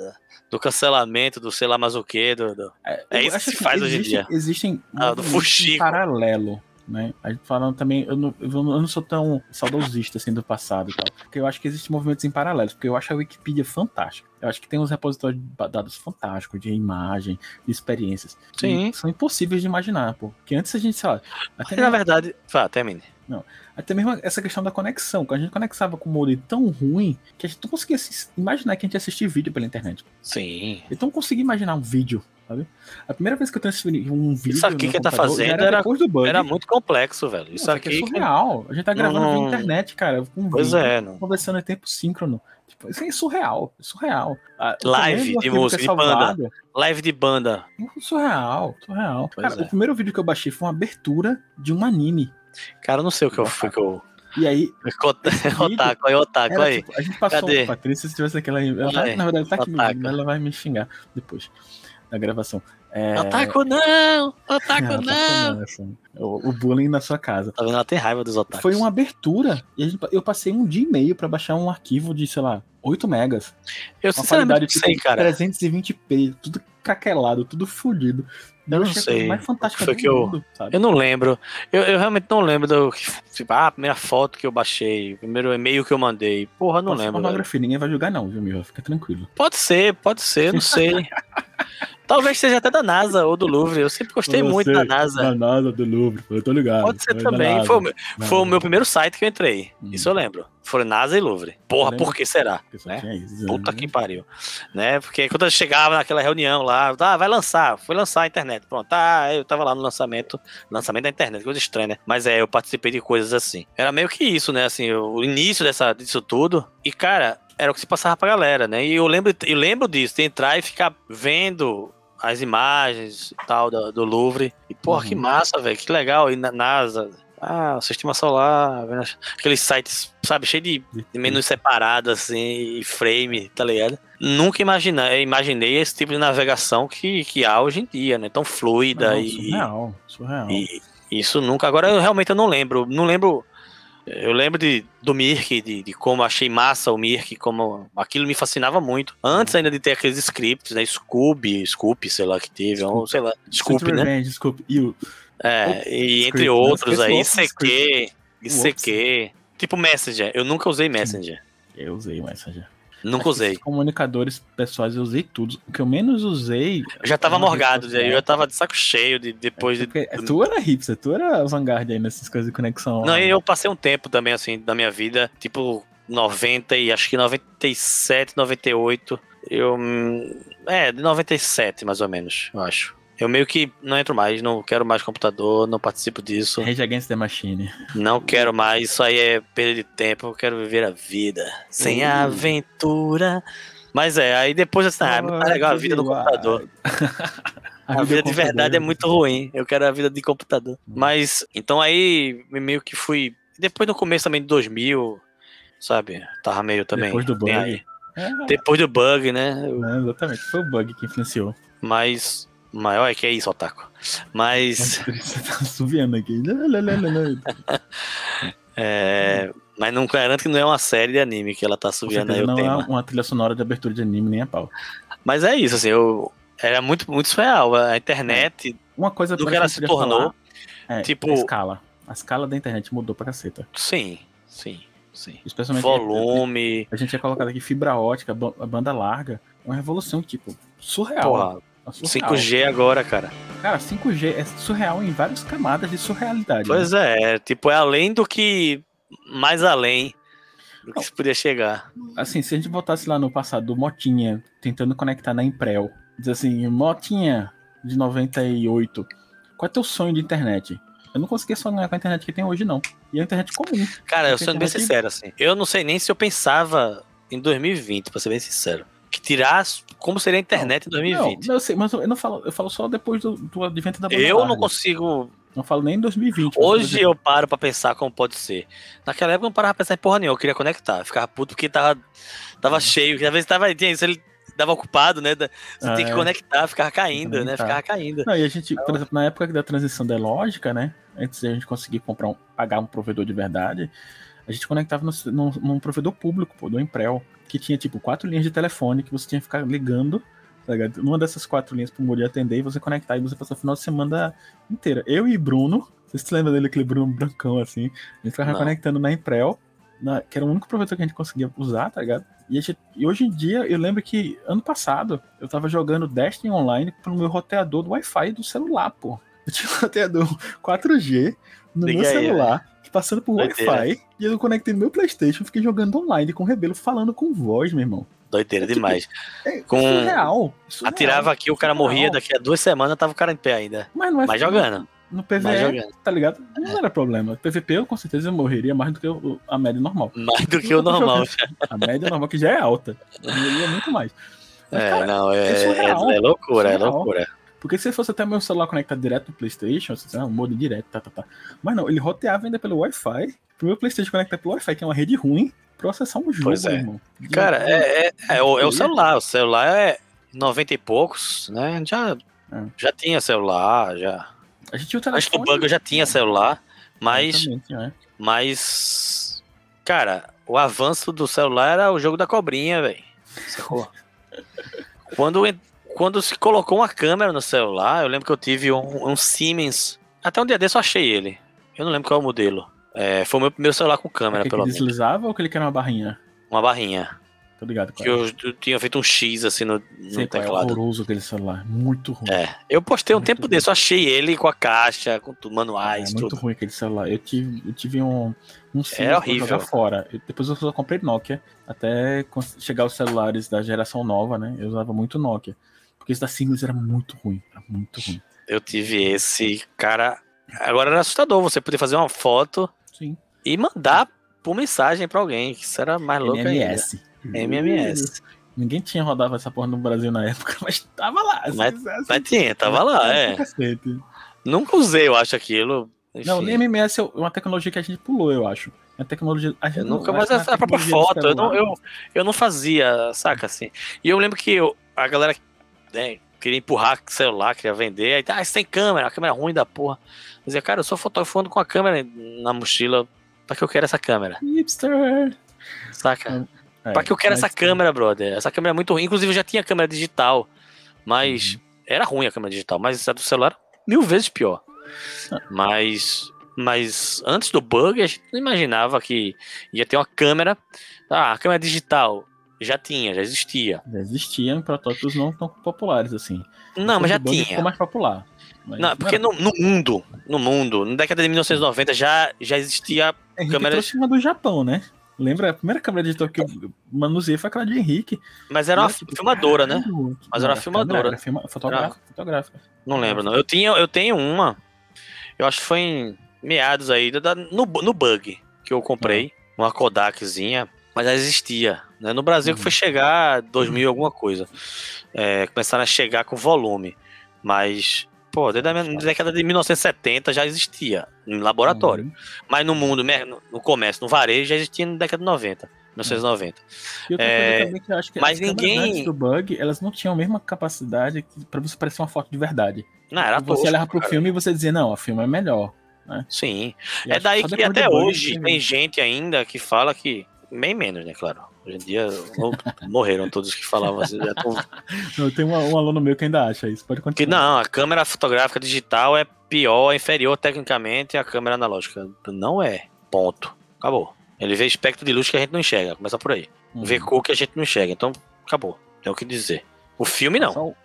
do cancelamento, do sei lá mais o quê, do, do... É, é isso que se faz existe, hoje em dia. Existem ah, do fuxico. Paralelo, né? A gente falando também, eu não, eu não sou tão saudosista assim do passado e tal, porque eu acho que existem movimentos em paralelo, porque eu acho a Wikipedia fantástica. Eu acho que tem uns repositórios de dados fantásticos, de imagem, de experiências. Sim. São impossíveis de imaginar, pô. Porque antes a gente, sei lá... Até na mesmo... verdade... Fala, termine. Não. Até mesmo essa questão da conexão. A gente conexava com um modelo tão ruim que a gente não conseguia imaginar que a gente assistia vídeo pela internet. Sim. Eu não conseguia imaginar um vídeo, sabe? A primeira vez que eu transferi um vídeo... Isso aqui que tá fazendo era, era, do era muito complexo, velho. Não, isso aqui... É surreal. A gente tá gravando não... pela internet, cara. Um pois vídeo, é, não. Conversando em tempo síncrono. Tipo, isso é surreal, surreal. Ah, live de música, de banda. Live de banda. Surreal, surreal. Cara, é. O primeiro vídeo que eu baixei foi uma abertura de um anime. Cara, eu não sei o que eu fui. E aí... Otaku, aí, Otaku, aí. Tipo, a gente passou... Cadê? Patrícia, se tivesse aquela... Ela, é, na verdade, tá aqui, ela vai me xingar depois da gravação. É... Otaku não! Otaku não! não. não assim, o, o bullying na sua casa. Tá vendo? Ela tem raiva dos otakus. Foi uma abertura. E a gente, eu passei um dia e meio pra baixar um arquivo de, sei lá, oito megas. Eu sinceramente tipo, sei, cara. trezentos e vinte p, tudo caquelado, tudo fodido. Eu não sei. Mais fantástica foi que mundo, eu, eu não lembro. Eu, eu realmente não lembro do tipo, ah, a primeira foto que eu baixei, o primeiro e-mail que eu mandei. Porra, não pode lembro. Pornografia, ninguém vai julgar, não, viu, Miva? Fica tranquilo. Pode ser, pode ser, não sei. Talvez seja até da NASA ou do Louvre. Eu sempre gostei eu muito sei, da NASA. Da NASA, do Louvre, eu tô ligado. Pode ser também. Foi, NASA, foi o meu primeiro site que eu entrei. Hum. Isso eu lembro. Foi NASA e Louvre. Porra, por que será? Né? É puta que pariu. Né? Porque quando eu chegava naquela reunião lá, ah, vai lançar, foi lançar a internet. Pronto, ah, eu tava lá no lançamento, lançamento da internet, coisa estranha, né? Mas é, eu participei de coisas assim. Era meio que isso, né? Assim, o início dessa, disso tudo. E, cara, era o que se passava pra galera, né? E eu lembro, eu lembro disso, de entrar e ficar vendo as imagens e tal do, do Louvre. E, porra, uhum. que massa, velho, que legal. E na NASA... Ah, o sistema solar, aqueles sites, sabe, cheio de menus separados, assim, e frame, tá ligado? Nunca imaginei, imaginei esse tipo de navegação que, que há hoje em dia, né? Tão fluida não, e... Surreal, surreal. E isso nunca... Agora, eu realmente eu não lembro, não lembro... Eu lembro de, do mIRC, de, de como achei massa o mIRC, como aquilo me fascinava muito. Antes ainda de ter aqueles scripts, né? Scooby, Scoop, sei lá que teve, ou sei lá, Scoop, né? Revenge, Scoop, e o... É, Ops, e script, entre outros aí, I C Q, I C Q, tipo Messenger. Eu nunca usei Messenger. Eu usei Messenger. Nunca Acho usei. Comunicadores pessoais, eu usei tudo. O que eu menos usei... Eu já tava morgado, de... eu já tava de saco cheio de, depois é de... Tu era hipster, tu era vanguarda aí nessas coisas de conexão. Não, eu passei um tempo também, assim, da minha vida, tipo noventa e acho que noventa e sete, noventa e oito, eu... É, de noventa e sete mais ou menos, eu acho. Eu meio que não entro mais, não quero mais computador, não participo disso. Rage Against the Machine. Não quero mais, isso aí é perda de tempo, eu quero viver a vida. Sem uh. aventura. Mas é, aí depois assim, ah, é muito legal a vida do computador. A vida de verdade é muito ruim, eu quero a vida de computador. Mas, então aí meio que fui, depois no começo também de dois mil, sabe, tava meio também... Depois do bug. Aí, é. Depois do bug, né? Eu... Não, exatamente, foi o bug que influenciou. Mas... Maior é que é isso, Otaku. Mas. Você tá subindo aqui. é, mas não garanto que não é uma série de anime que ela tá subindo aí. Não é uma trilha sonora de abertura de anime, nem a pau. Mas é isso, assim, eu. Era muito, muito surreal. A internet. Uma coisa do que ela se tornou. É, tipo. A escala. A escala da internet mudou pra caceta. Sim, sim, sim. Especialmente volume. A gente tinha colocado aqui fibra ótica, banda larga. Uma revolução, tipo, surreal. Porra. Surreal. cinco G agora, cara. Cara, cinco G é surreal em várias camadas de surrealidade. Pois né? é, tipo, é além do que... Mais além do que não. se podia chegar. Assim, se a gente botasse lá no passado, Motinha, tentando conectar na Emprel, diz assim, Motinha, de noventa e oito, qual é teu sonho de internet? Eu não conseguia sonhar com a internet que tem hoje, não. E a internet comum. Cara, eu sendo bem sincero, assim, eu não sei nem se eu pensava em dois mil e vinte, pra ser bem sincero. Que tirar como seria a internet não, em dois mil e vinte. Não, eu sei, mas eu não falo, eu falo só depois do, do advento da banda. Eu larga. Não consigo. Não falo nem em dois mil e vinte. Hoje eu paro pra pensar como pode ser. Naquela época eu não parava pra pensar em porra nenhuma, eu queria conectar. Ficava puto porque tava, tava é. cheio, que às vezes tava. Tinha isso, ele dava ocupado, né? Você é. tem que conectar, ficava caindo, é. né? Ficava caindo. Não, e a gente, então, por exemplo, na época da transição da Lógica, né? Antes de a gente conseguir comprar um, pagar um provedor de verdade, a gente conectava no, no, num provedor público, pô, do Emprel, que tinha, tipo, quatro linhas de telefone que você tinha que ficar ligando, tá ligado? Uma dessas quatro linhas pro Mori atender e você conectar, e você passar o final de semana inteira. Eu e Bruno, vocês se lembram dele, aquele Bruno brancão, assim, a gente ficava conectando na Emprel, na, que era o único provedor que a gente conseguia usar, tá ligado? E, a gente, e hoje em dia, eu lembro que, ano passado, eu tava jogando Destiny Online pro meu roteador do Wi-Fi do celular, pô. Eu tinha um roteador quatro G no Liga meu celular, aí, passando por Doideira. Wi-Fi, e eu conectei no meu Playstation, fiquei jogando online com o Rebelo, falando com voz, meu irmão. Doideira é, tipo, demais. É, com... surreal, surreal. Atirava aqui, surreal. O cara morria, daqui a duas semanas tava o cara em pé ainda. Mas, não é mas jogando. No P V E, tá ligado? Não era problema. P V P, eu com certeza eu morreria mais do que eu, a média normal. Mais do que o normal. A média normal, que já é alta. Eu morreria muito mais. Mas, é, cara, não, é, é, é, é loucura, surreal. É loucura. Porque se fosse até meu celular conectado direto no Playstation, você ah, um modo direto, tá, tá, tá. Mas não, ele roteava ainda pelo Wi-Fi, pro meu Playstation conectar pelo Wi-Fi, que é uma rede ruim, pra acessar um jogo, pois é. Irmão. Cara, e, é, é, é, é, o, é o celular, o celular é noventa e poucos, né, já, é. já tinha celular, já... A gente tinha o telefone... Acho que o Bug já tinha celular, mas... É. Mas... Cara, o avanço do celular era o jogo da cobrinha, velho. Quando... Quando se colocou uma câmera no celular, eu lembro que eu tive um, um Siemens. Até um dia desse eu achei ele. Eu não lembro qual é o modelo. É, foi o meu primeiro celular com câmera, é pelo menos. Ele deslizava ou que ele queria uma barrinha? Uma barrinha. Tô ligado, cara. Que eu, eu tinha feito um X assim no, Sei, no teclado. É horroroso aquele celular. Muito ruim. É. Eu postei um muito tempo ruim. Desse, eu achei ele com a caixa, com manuais, é, é muito tudo. Ruim aquele celular. Eu tive, eu tive um, um Siemens. Era horrível. Fora. Eu, depois eu só comprei Nokia. Até chegar os celulares da geração nova, né? Eu usava muito Nokia. Porque esse da Siemens era muito ruim, era muito ruim. Eu tive esse, cara... Agora era assustador você poder fazer uma foto Sim. e mandar por mensagem pra alguém, que isso era mais louco M M S. Ainda. M M S. Ninguém tinha rodado essa porra no Brasil na época, mas tava lá. Mas, quisesse, mas tinha, tava lá, é. Nunca usei, eu acho, aquilo. Enfim. Não, nem M M S é uma tecnologia que a gente pulou, eu acho. A tecnologia... A gente eu nunca, mas a própria foto, eu não, eu, eu não fazia, saca, assim. E eu lembro que eu, a galera... É, queria empurrar o celular, queria vender. Aí, ah, isso tem câmera, a câmera ruim da porra. Eu dizia, cara, eu sou fotógrafo com a câmera na mochila. Pra que eu quero essa câmera? Hipster. Saca? É, pra que eu quero é essa hipster. câmera, brother? Essa câmera é muito ruim. Inclusive, eu já tinha câmera digital, mas... Uhum. Era ruim a câmera digital, mas a do celular mil vezes pior. Ah. Mas... Mas antes do bug, a gente não imaginava que ia ter uma câmera. Ah, a câmera digital já tinha, já existia. Já existiam protótipos não tão populares assim. Não, mas já tinha. Ficou mais popular. Mas não, porque não no, no mundo, no mundo, na década de mil novecentos e noventa já, já existia Henrique câmera. Trouxe uma do Japão, né? Lembra? A primeira câmera digital que eu manuseei foi aquela de Henrique. Mas era uma Nossa, filmadora, né? Mas era uma filmadora. Era filma... fotográfica, era... fotográfica. Não lembro, não. Eu, tinha, eu tenho uma, eu acho que foi em meados aí, da, no, no bug que eu comprei, uhum. uma Kodakzinha, mas ela existia, né? No Brasil uhum. que foi chegar dois mil alguma coisa, é, começaram a chegar com volume, mas pô, desde a década de mil novecentos e setenta já existia, em laboratório, uhum. mas no mundo, no comércio, no varejo, já existia na década de noventa, mil novecentos e noventa. E outra coisa é, também que eu acho que mas ninguém... antes do bug, elas não tinham a mesma capacidade para você parecer uma foto de verdade. Não, era tosco, você olhava pro cara. filme e você dizia, não, o filme é melhor. Né? Sim, e é daí que até hoje tem gente ainda que fala que, bem menos, né, claro, hoje em dia morreram todos que falavam assim, já tô... não, tem um, um aluno meu que ainda acha isso, pode continuar. Que não, a câmera fotográfica digital é pior, é inferior tecnicamente à câmera analógica, não é, ponto, acabou. Ele vê espectro de luz que a gente não enxerga, começa por aí, uhum. vê cor que a gente não enxerga, então acabou, tem o que dizer. O filme não.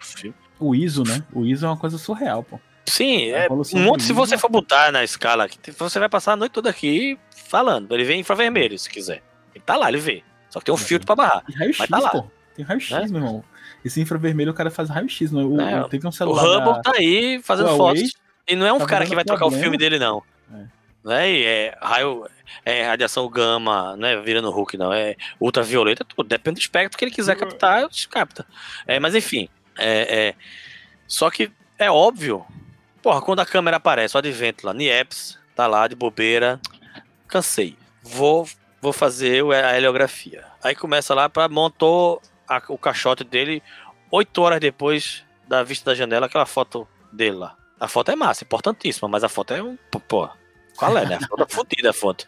O... o I S O, né, o I S O é uma coisa surreal, pô. Sim, é um monte. Se você for botar na escala, você vai passar a noite toda aqui falando. Ele vê em infravermelho, se quiser. Ele tá lá, ele vê. Só que tem um filtro pra barrar. Tem raio-x, tá lá. Pô. Tem raio-x, né? Meu irmão. Esse infravermelho, o cara faz raio-x. Não é? O, teve um celular o Hubble da... tá aí fazendo Huawei, fotos. E não é um tá cara que vai trocar problema. o filme dele, não. É. Não é, é raio, é radiação gama, não é virando Hulk, não. É ultravioleta, tudo. Depende do espectro que ele quiser captar, ele capta. É, mas enfim. É, é... Só que é óbvio. Porra, quando a câmera aparece, o advento lá, Nieps, tá lá de bobeira, cansei, vou, vou fazer a heliografia. Aí começa lá, pra, montou a, o caixote dele, oito horas depois da vista da janela, aquela foto dele lá. A foto é massa, importantíssima, mas a foto é um... Pô, qual é, né? A foto é fodida, a foto.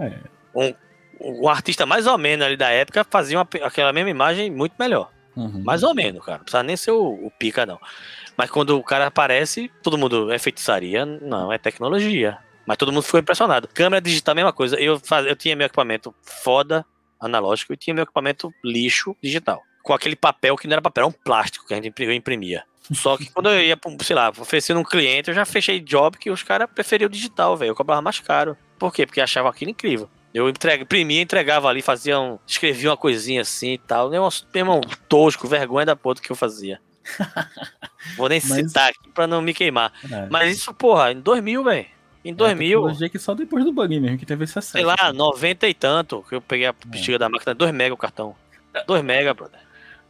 É. Um, um artista mais ou menos ali da época fazia uma, aquela mesma imagem muito melhor. Uhum. Mais ou menos, cara. Não precisa nem ser o, o pica, não. Mas quando o cara aparece, todo mundo é feitiçaria. Não, é tecnologia. Mas todo mundo ficou impressionado. Câmera digital, mesma coisa. Eu, faz, eu tinha meu equipamento foda, analógico, e tinha meu equipamento lixo, digital. Com aquele papel que não era papel, era um plástico que a gente imprimia. Só que quando eu ia, sei lá, oferecendo um cliente, eu já fechei job que os caras preferiam digital, velho. Eu cobrava mais caro. Por quê? Porque achavam aquilo incrível. Eu entrega, imprimia, entregava ali, fazia um... Escrevia uma coisinha assim e tal. Meu irmão, tosco, vergonha da porra do que eu fazia. Vou nem Mas... citar aqui pra não me queimar. É. Mas isso, porra, em dois mil, velho. Em dois mil... É, que só depois do bug mesmo, que teve esse acesso. Sei lá, noventa e tanto, que eu peguei a bexiga é. da máquina. dois mega o cartão. dois mega, brother.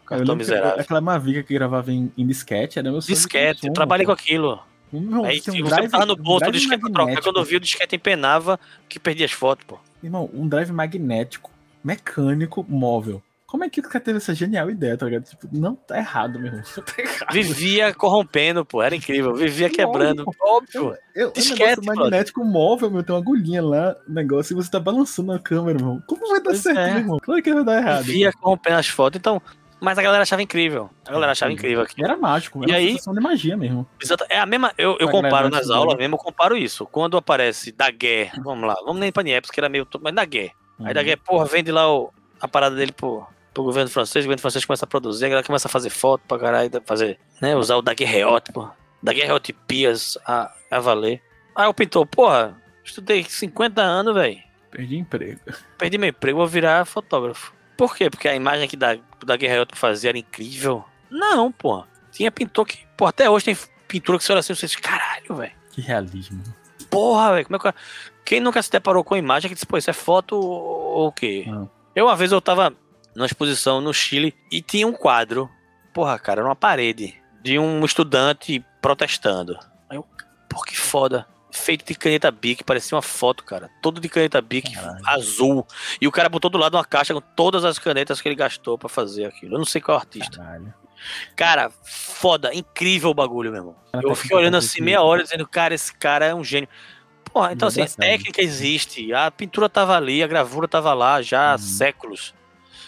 Cartão miserável. Aquela Mavica que gravava em, em disquete, era meu sonho. Disquete, eu trabalhei com aquilo. Não, aí você drive, tava no bolso, um o disquete pra trocar. Quando eu vi o disquete empenava, que perdia as fotos, pô. Irmão, um drive magnético, mecânico, móvel. Como é que o cara teve essa genial ideia, tá ligado? Tipo, não, tá errado, meu irmão. Tá errado. Vivia corrompendo, pô. Era incrível. Vivia quebrando. Óbvio. Eu, eu, disquete, um magnético móvel, meu. Tem uma agulhinha lá, negócio, e você tá balançando a câmera, irmão. Como vai dar pois certo, é. meu irmão? Claro que vai dar errado. Vivia cara. corrompendo as fotos. Então... Mas a galera achava incrível. A galera achava incrível aqui. Era mágico, era e uma aí, sensação de magia mesmo. É a mesma. Eu, eu comparo nas aulas mesmo, eu comparo isso. Quando aparece Daguerre, vamos lá, vamos nem pra Nieps, que era meio. Mas Daguerre. Uhum. Aí Daguerre, porra, vende lá o, a parada dele pro, pro governo francês, o governo francês começa a produzir, a galera começa a fazer foto pra caralho, fazer, né? Usar o daguerreótipo, daguerreotipias a, a valer. Aí o pintor, porra, estudei cinquenta anos, velho. Perdi emprego. Perdi meu emprego, vou virar fotógrafo. Por quê? Porque a imagem que da, da Guerreiro fazia era incrível? Não, pô. Tinha pintor que... Pô, até hoje tem pintura que você olha assim e você diz, caralho, velho. Que realismo. Porra, velho. Como é que... Quem nunca se deparou com a imagem que disse, pô, isso é foto ou o quê? Não. Eu, uma vez, eu tava numa exposição no Chile e tinha um quadro, porra, cara, numa parede, de um estudante protestando. Aí eu, pô, que foda. Feito de caneta B I C, parecia uma foto, cara. Todo de caneta B I C, caralho. Azul. E o cara botou do lado uma caixa com todas as canetas que ele gastou pra fazer aquilo. Eu não sei qual artista. Caralho. Cara, foda, incrível o bagulho, meu irmão. Eu fiquei olhando assim meia hora, dizendo, cara, esse cara é um gênio. Porra, então assim, a técnica existe, a pintura estava ali, a gravura estava lá já há uhum. séculos.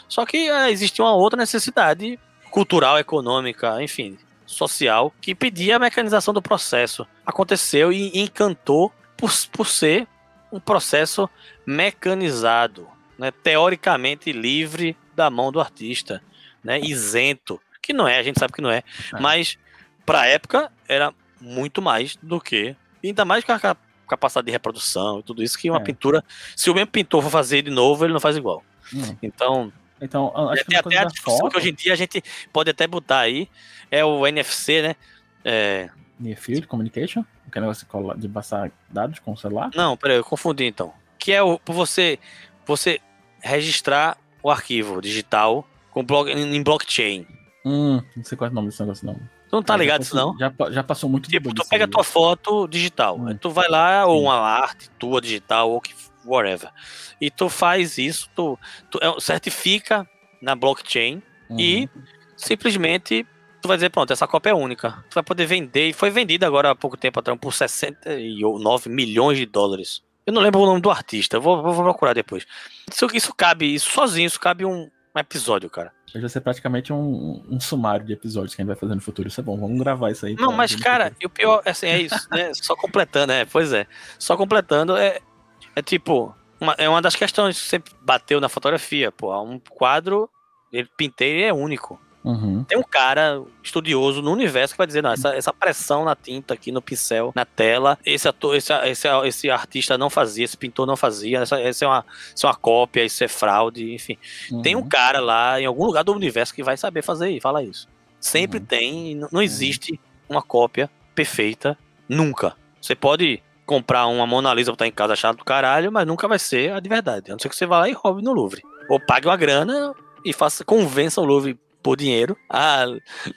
Só que uh, existia uma outra necessidade cultural, econômica, enfim, social, que pedia a mecanização do processo. Aconteceu e encantou por, por ser um processo mecanizado, né, teoricamente livre da mão do artista, né, isento, que não é, a gente sabe que não é, é. Mas para a época era muito mais do que, ainda mais com a capacidade de reprodução e tudo isso, que uma é. pintura, se o mesmo pintor for fazer de novo, ele não faz igual. Hum. Então, então acho que até a discussão que hoje em dia a gente pode até botar aí, é o N F C, né? É... Near Field Communication, que é o negócio de passar dados com o celular. Não, peraí, eu confundi então. Que é o, você, você registrar o arquivo digital com bloco, em blockchain. Hum, não sei qual é o nome desse negócio, não. Tu não tá eu ligado isso, não? Já, já passou muito tempo. Tipo, tu pega a tua foto digital, hum. tu vai lá, ou uma arte tua digital, ou que whatever. E tu faz isso, tu, tu certifica na blockchain hum. e simplesmente tu vai dizer, pronto, essa cópia é única. Tu vai poder vender, e foi vendida agora há pouco tempo atrás por sessenta e nove milhões de dólares. Eu não lembro o nome do artista, eu vou, vou procurar depois. Isso, isso cabe, isso sozinho, isso cabe um episódio, cara. Vai ser praticamente um, um sumário de episódios que a gente vai fazer no futuro. Isso é bom, vamos gravar isso aí. Não, mas cara, e o pior, assim, é isso, né? Só completando, é, pois é. Só completando, é, é tipo, uma, é uma das questões que sempre bateu na fotografia, pô. Um quadro, ele pintei, ele é único. Uhum. Tem um cara estudioso no universo que vai dizer, não, essa, essa pressão na tinta aqui, no pincel, na tela, esse, ator, esse, esse, esse artista não fazia, esse pintor não fazia, essa, essa, é, uma, essa é uma cópia, isso é fraude, enfim. Uhum. Tem um cara lá, em algum lugar do universo, que vai saber fazer e falar isso. Sempre uhum. tem, não, não existe uhum. uma cópia perfeita, nunca. Você pode comprar uma Mona Lisa, botar em casa, achar do caralho, mas nunca vai ser a de verdade, a não ser que você vá lá e roube no Louvre. Ou pague uma grana e faça, convença o Louvre por dinheiro, a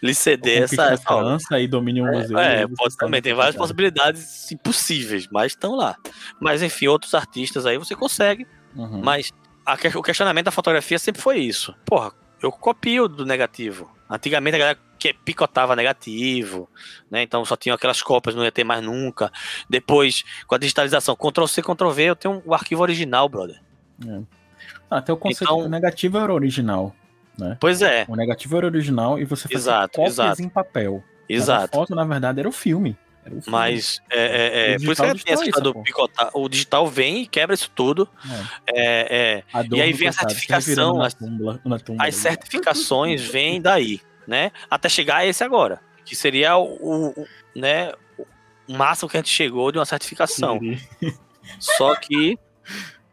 lhe ceder essa... França e domine um museu. É, é pode também, tem várias possibilidades impossíveis, mas estão lá. Mas, enfim, outros artistas aí você consegue, uhum. mas a, o questionamento da fotografia sempre foi isso. Porra, eu copio do negativo. Antigamente a galera que picotava negativo, né, então só tinha aquelas cópias, não ia ter mais nunca. Depois, com a digitalização, Ctrl-C, Ctrl-V, eu tenho o arquivo original, brother. É. Ah, até o conceito então, negativo era original. Né? Pois é. O negativo era original e você fazia cópias exato. em papel. Exato. Cada foto, na verdade, era o filme. Era o filme. Mas, é, é, é, por isso que tem essa história do picotar. O digital vem e quebra isso tudo. É. É, é. E aí vem a certificação. Na túmbula, na túmbula, as certificações vêm daí, né? Até chegar a esse agora. Que seria o, o, né, o máximo que a gente chegou de uma certificação. Só que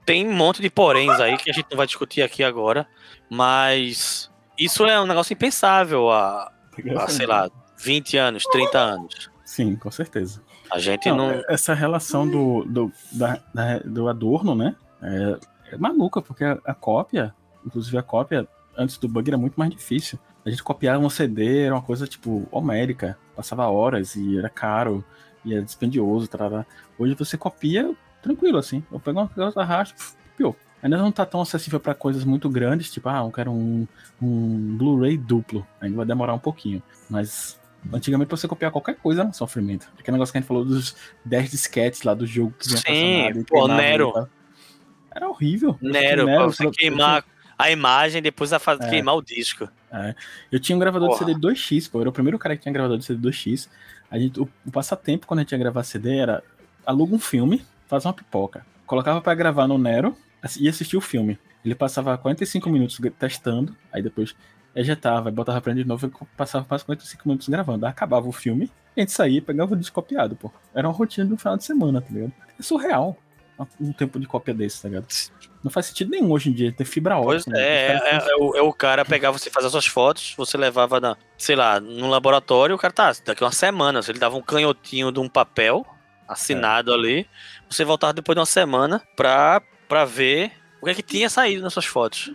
tem um monte de poréns aí que a gente não vai discutir aqui agora. Mas isso é um negócio impensável há, há, sei lá, vinte anos, trinta anos. Sim, com certeza. A gente não... não... Essa relação do, do, da, da, do Adorno, né? É, é maluca, porque a, a cópia, inclusive a cópia antes do bug era muito mais difícil. A gente copiava um C D, era uma coisa, tipo, homérica. Passava horas e era caro e era dispendioso. Tarará. Hoje você copia tranquilo, assim. Eu pego uma coisa, arrasto, copiou. Ainda não tá tão acessível para coisas muito grandes, tipo, ah, eu quero um, um Blu-ray duplo. Ainda vai demorar um pouquinho. Mas, antigamente, pra você copiar qualquer coisa era um sofrimento. Aquele negócio que a gente falou dos dez disquetes lá do jogo que vinha Sim, pô, Nero. Nada. Era horrível. Nero, Nero pra você pra... queimar a imagem, depois a faz... é. queimar o disco. É. Eu tinha um gravador Porra. de C D dois X, pô. Eu era o primeiro cara que tinha gravador de C D dois X. A gente, o, o passatempo, quando a gente ia gravar C D, era aluga um filme, faz uma pipoca. Colocava pra gravar no Nero e assistir o filme. Ele passava quarenta e cinco minutos testando, aí depois ejetava, botava pra ele de novo e passava mais quarenta e cinco minutos gravando. Aí acabava o filme, a gente saía e pegava o descopiado, pô. Era uma rotina de um final de semana, tá ligado? É surreal um tempo de cópia desse, tá ligado? Não faz sentido nenhum hoje em dia ter fibra ótica. Né? É, é, é, o, é o cara pegar, você fazer as suas fotos, você levava, na, sei lá, no laboratório, o cara tá, daqui uma semana, ele dava um canhotinho de um papel assinado é. ali, você voltava depois de uma semana pra... pra ver o que é que tinha saído nas suas fotos.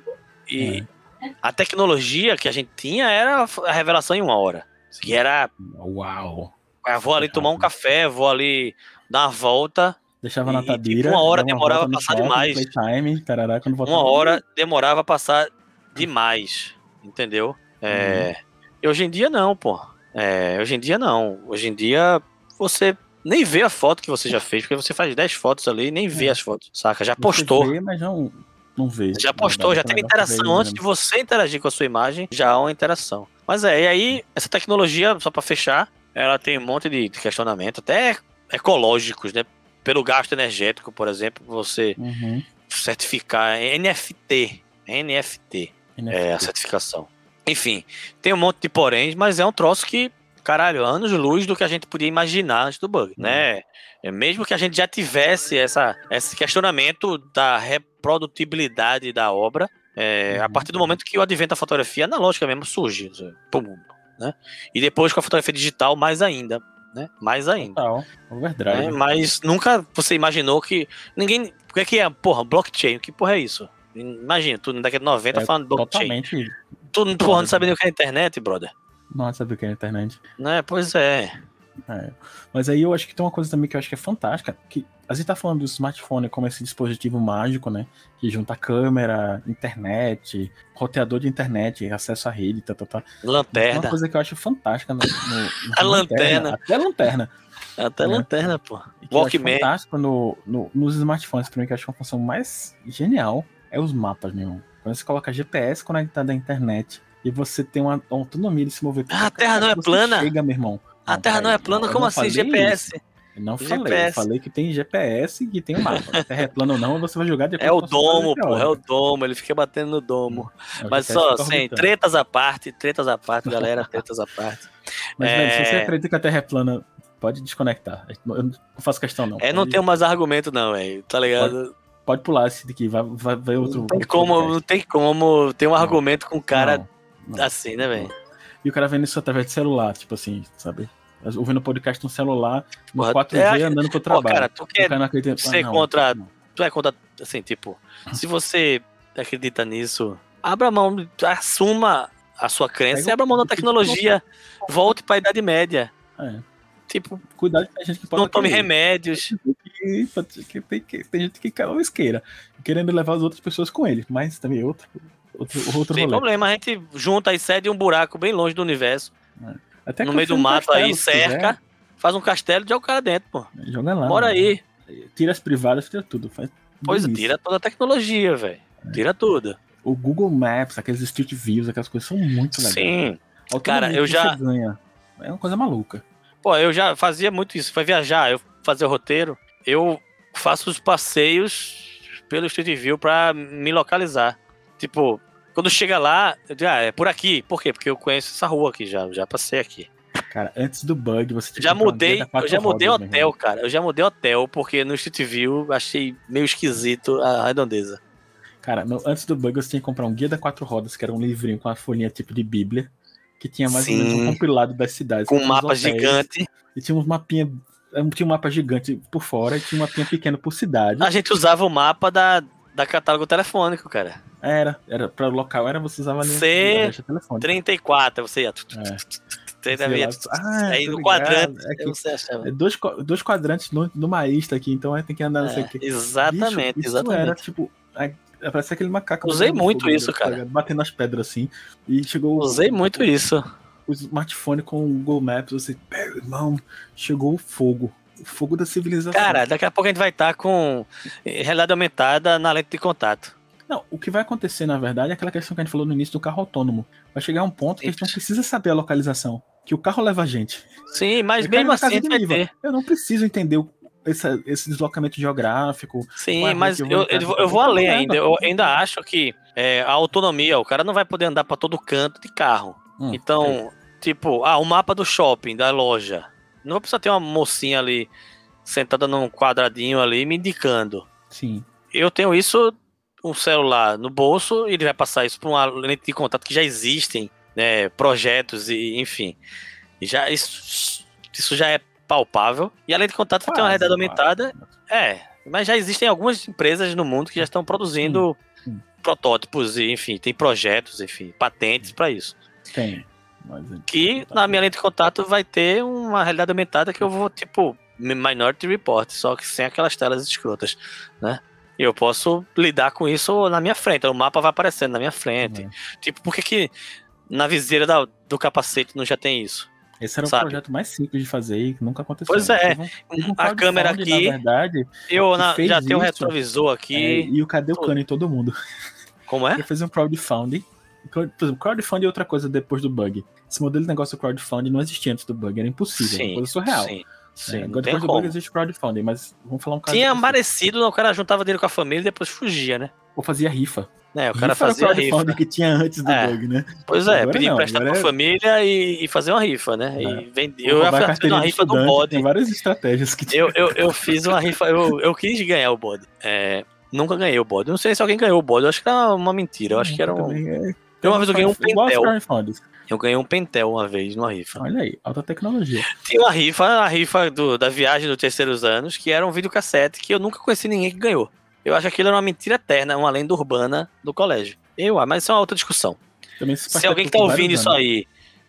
E é. a tecnologia que a gente tinha era a revelação em uma hora. Que era... Uau! Eu vou ali tomar um café, vou ali dar uma volta. Deixava e, na tabeira. Uma hora demorava a passar shopping, demais. Playtime, tarará, quando voltava uma hora ali. demorava a passar demais. Entendeu? É, uhum. E hoje em dia não, pô. É, hoje em dia não. Hoje em dia você nem vê a foto que você já fez, porque você faz dez fotos ali e nem vê é. as fotos, saca? Já postou. Vê, mas não, não vê. Já postou, verdade, já teve interação antes de você interagir com a sua imagem, já há uma interação. Mas é, e aí, essa tecnologia, só pra fechar, ela tem um monte de questionamento, até ecológicos, né? Pelo gasto energético, por exemplo, você uhum. certificar N F T, N F T, N F T. É a certificação. Enfim, tem um monte de poréns, mas é um troço que, caralho, anos-luz do que a gente podia imaginar antes do bug, uhum. né? Mesmo que a gente já tivesse essa, esse questionamento da reprodutibilidade da obra, é, uhum. a partir do momento que o advento da fotografia analógica mesmo surge pro mundo, né? E depois com a fotografia digital, mais ainda. Né? Mais ainda. Total. Overdrive. É, mas nunca você imaginou que. Ninguém. O que é que é? Porra, blockchain. Que porra é isso? Imagina, tu daqui a noventa é falando blockchain. Totalmente. Tu, porra, não sabe nem o que é internet, brother. Não sabe o que é internet. Né? Pois é. é. Mas aí eu acho que tem uma coisa também que eu acho que é fantástica. Que a gente tá falando do smartphone como esse dispositivo mágico, né? Que junta câmera, internet, roteador de internet, acesso à rede, tá, tá, tá. Lanterna. Uma coisa que eu acho fantástica. No, no, a lanterna. lanterna. Até lanterna. Até né? lanterna, pô. Walkman. Fantástico no, no, nos smartphones, pra mim, que eu acho uma função mais genial é os mapas, meu irmão. Quando você coloca G P S conectado à internet e você tem uma autonomia de se mover. Ah, a Terra não é plana. Chega, meu irmão. A não, Terra não é plana, como assim, G P S? Isso. Eu não G P S. falei, eu falei que tem G P S e que tem um mapa. Se é plano ou não, você vai jogar depois. É o domo, pô, é o domo, ele fica batendo no domo. É, mas só, sem assim, tretas à parte, tretas à parte, galera, tretas à parte. Mas, é... mano, se você acredita que a Terra é plana, pode desconectar. Eu não faço questão, não. É, pode... não tem mais argumento, não, velho, tá ligado? Pode... Pode pular esse daqui, vai, vai, vai outro. Não tem como, não tem como, tem um não. argumento com o cara não, não, assim, né, velho? E o cara vendo isso através de celular, tipo assim, sabe? Ouvindo podcast no celular, no porra, quatro G, é... andando pro trabalho. Pô, cara, tu quer naquele... ser ah, não, contra... Não. Tu é contra... Assim, tipo, se você acredita nisso, abra a mão, assuma a sua crença, abra a mão da tecnologia, volte pra Idade Média. É. Tipo, cuidado que a gente que pode... Não tome querer. remédios. Tem gente que cala a isqueira, querendo levar as outras pessoas com ele, mas também é outro, outro, outro Sem rolê. problema, a gente junta e cede um buraco bem longe do universo. É. Até no meio do um mato castelo, aí, cerca, faz um castelo e joga o cara dentro, pô. Joga lá. Bora aí. Tira as privadas, tira tudo. Faz pois isso. Tira toda a tecnologia, velho. É. Tira tudo. O Google Maps, aqueles Street Views, aquelas coisas são muito legais. Sim. Olha, cara, eu já... Ganha. É uma coisa maluca. Pô, eu já fazia muito isso. Vai viajar, eu fazia o roteiro, eu faço os passeios pelo Street View pra me localizar. Tipo... Quando chega lá, eu digo, ah, é por aqui. Por quê? Porque eu conheço essa rua aqui já, já passei aqui. Cara, antes do bug, você tinha já mudei, eu já mudei rodas, hotel, mesmo. cara. Eu já mudei hotel, porque no Street View achei meio esquisito a redondeza. Cara, no, antes do bug, você tinha que comprar um guia da quatro rodas, que era um livrinho com uma folhinha tipo de bíblia, que tinha mais Sim. ou menos um compilado das cidades. Com um mapa gigante. E tinha uns mapinhas... Tinha um mapa gigante por fora e tinha um mapinha pequeno por cidade. A gente usava o mapa da... Da catálogo telefônico, cara. Era, era pra local, era você usava ali. C trinta e quatro, você ia. Aí no quadrante, você achava. Dois quadrantes numa lista aqui, então aí tem que andar, não sei o quê. Exatamente, exatamente. Era tipo. Parece aquele macaco. Usei muito isso, cara. Batendo as pedras assim. E chegou. Usei muito isso. O smartphone com o Google Maps, você. Irmão, chegou o fogo. O fogo da civilização. Cara, daqui a pouco a gente vai estar com realidade aumentada na lente de contato. Não, o que vai acontecer, na verdade, é aquela questão que a gente falou no início do carro autônomo. Vai chegar um ponto que a gente não precisa saber a localização, que o carro leva a gente. Sim, mas mesmo assim vai ter. Eu não preciso entender o, essa, esse deslocamento geográfico. Sim, mas eu, eu, eu, eu vou além ainda. Eu ainda acho que é, a autonomia, o cara não vai poder andar para todo canto de carro. Hum, então, é. tipo, ah, o mapa do shopping, da loja. Não vou precisar ter uma mocinha ali sentada num quadradinho ali me indicando. Sim. Eu tenho isso, um celular no bolso, e ele vai passar isso para uma lente de contato que já existem, né, projetos e enfim. E já, isso, isso já é palpável. E a lente de contato vai ter uma realidade aumentada. É, mas já existem algumas empresas no mundo que já estão produzindo hum, hum. protótipos e enfim, tem projetos, enfim, patentes para isso. Tem. Que na minha lente de contato vai ter uma realidade aumentada que eu vou, tipo, Minority Report, só que sem aquelas telas escrotas, né? E eu posso lidar com isso na minha frente, o mapa vai aparecendo na minha frente. Uhum. Tipo, por que que na viseira da, do capacete não já tem isso? Esse era sabe? o projeto mais simples de fazer e que nunca aconteceu. Pois é, um a câmera aqui, na verdade, eu na, já tenho o um retrovisor aqui. É, e o cadê o cano em todo mundo? Como é? Eu fiz um crowdfunding. Por exemplo, crowdfunding é outra coisa depois do bug. Esse modelo de negócio crowdfunding não existia antes do bug, era impossível, sim, era uma coisa surreal. Sim. Sim, é, depois do bug existe crowdfunding, mas vamos falar um caso. Tinha amarecido, o cara juntava dinheiro com a família e depois fugia, né? Ou fazia rifa. É, o cara rifa fazia era a rifa que tinha antes do é. bug, né? Pois é, pedir emprestado pra é... família e, e fazer uma rifa, né? É. E vender. Eu já fiz uma rifa do bode. Tem várias estratégias que tinha. Eu, eu, eu fiz uma rifa, eu, eu quis ganhar o bode. É, nunca ganhei o bode. Não sei se alguém ganhou o bode, eu acho que era uma mentira. Eu acho que era um. É. Eu uma vez eu ganhei um pentel. Eu ganhei um pentel uma vez numa rifa. Olha aí, alta tecnologia. Tinha uma rifa, a rifa do, da viagem dos terceiros anos, que era um videocassete que eu nunca conheci ninguém que ganhou. Eu acho que aquilo era uma mentira eterna, uma lenda urbana do colégio. Eu, mas isso é uma outra discussão. Se alguém que tá ouvindo isso anos, aí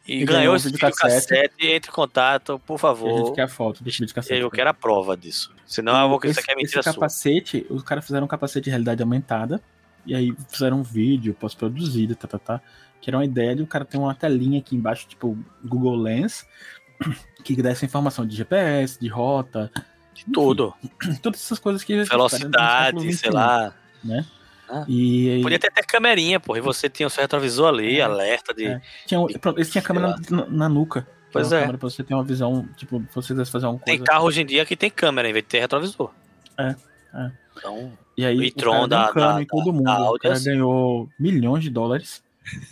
e, e ganhou esse videocassete, entre em contato, por favor. A gente quer a foto do videocassete. Eu quero a prova disso. Senão eu vou que isso aqui é mentira sua. Esse capacete, os caras fizeram um capacete de realidade aumentada e aí fizeram um vídeo pós-produzido, tá, tá, tá. Que era uma ideia de o cara ter uma telinha aqui embaixo, tipo Google Lens, que dá essa informação de G P S, de rota, de tudo. Enfim, todas essas coisas que... Velocidade, sei vinte e um, lá. Né? Ah, e, podia ter até camerinha, porra, e você tinha o seu retrovisor ali, é, alerta de... É. Tinha, eles tinham câmera na, na nuca. Pois é. Câmera pra você ter uma visão, tipo, se você quisesse fazer alguma coisa... Tem carro hoje em dia que tem câmera, em vez de ter retrovisor. É, é. Então, e aí, o e-tron da, da, da, todo mundo. da Audi, o cara assim. ganhou milhões de dólares.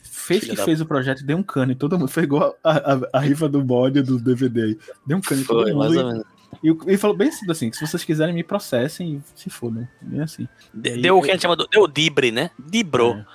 Fez Filha que da... fez o projeto, deu um cano e todo mundo. Foi igual a, a, a rifa do bode do D V D aí. Deu um cano foi, todo mundo, e todo mundo. E falou bem simples assim: que se vocês quiserem, me processem e se fodam. Bem assim. Deu aí, o que eu... a gente chama do. Deu o dibre, né? Dibrou. É.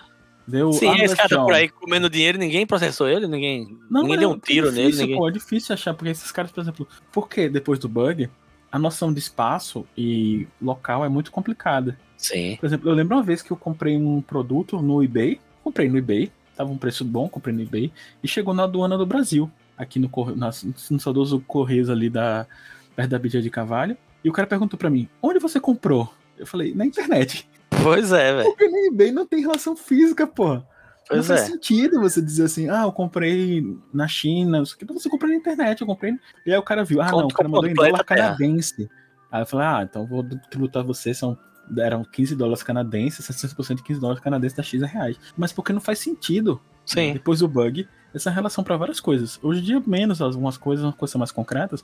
Deu Sim, esse cara tá por aí comendo dinheiro, ninguém processou ele, ninguém. Não, ninguém deu um tiro difícil, nele. Ninguém... Pô, é difícil achar, porque esses caras, por exemplo, porque depois do bug, a noção de espaço e local é muito complicada. Sim. Por exemplo, eu lembro uma vez que eu comprei um produto no eBay. Comprei no eBay, tava um preço bom, comprei no eBay, e chegou na aduana do Brasil, aqui no, na, no saudoso Correios ali da, perto da Bidia de Carvalho, e o cara perguntou pra mim, onde você comprou? Eu falei, na internet. Pois é, velho. Porque no eBay não tem relação física, porra. Pois não é. Faz sentido você dizer assim, ah, eu comprei na China, isso aqui, mas você comprou na internet, eu comprei... E aí o cara viu, ah, não, o cara mandou em dólar canadense. Aí eu falei, ah, então vou tributar você, são... Eram quinze dólares canadenses, sessenta por cento de quinze dólares canadenses da X é reais. Mas porque não faz sentido, Sim. Né? Depois do bug, essa relação para várias coisas. Hoje em dia, menos algumas coisas, umas coisas mais concretas,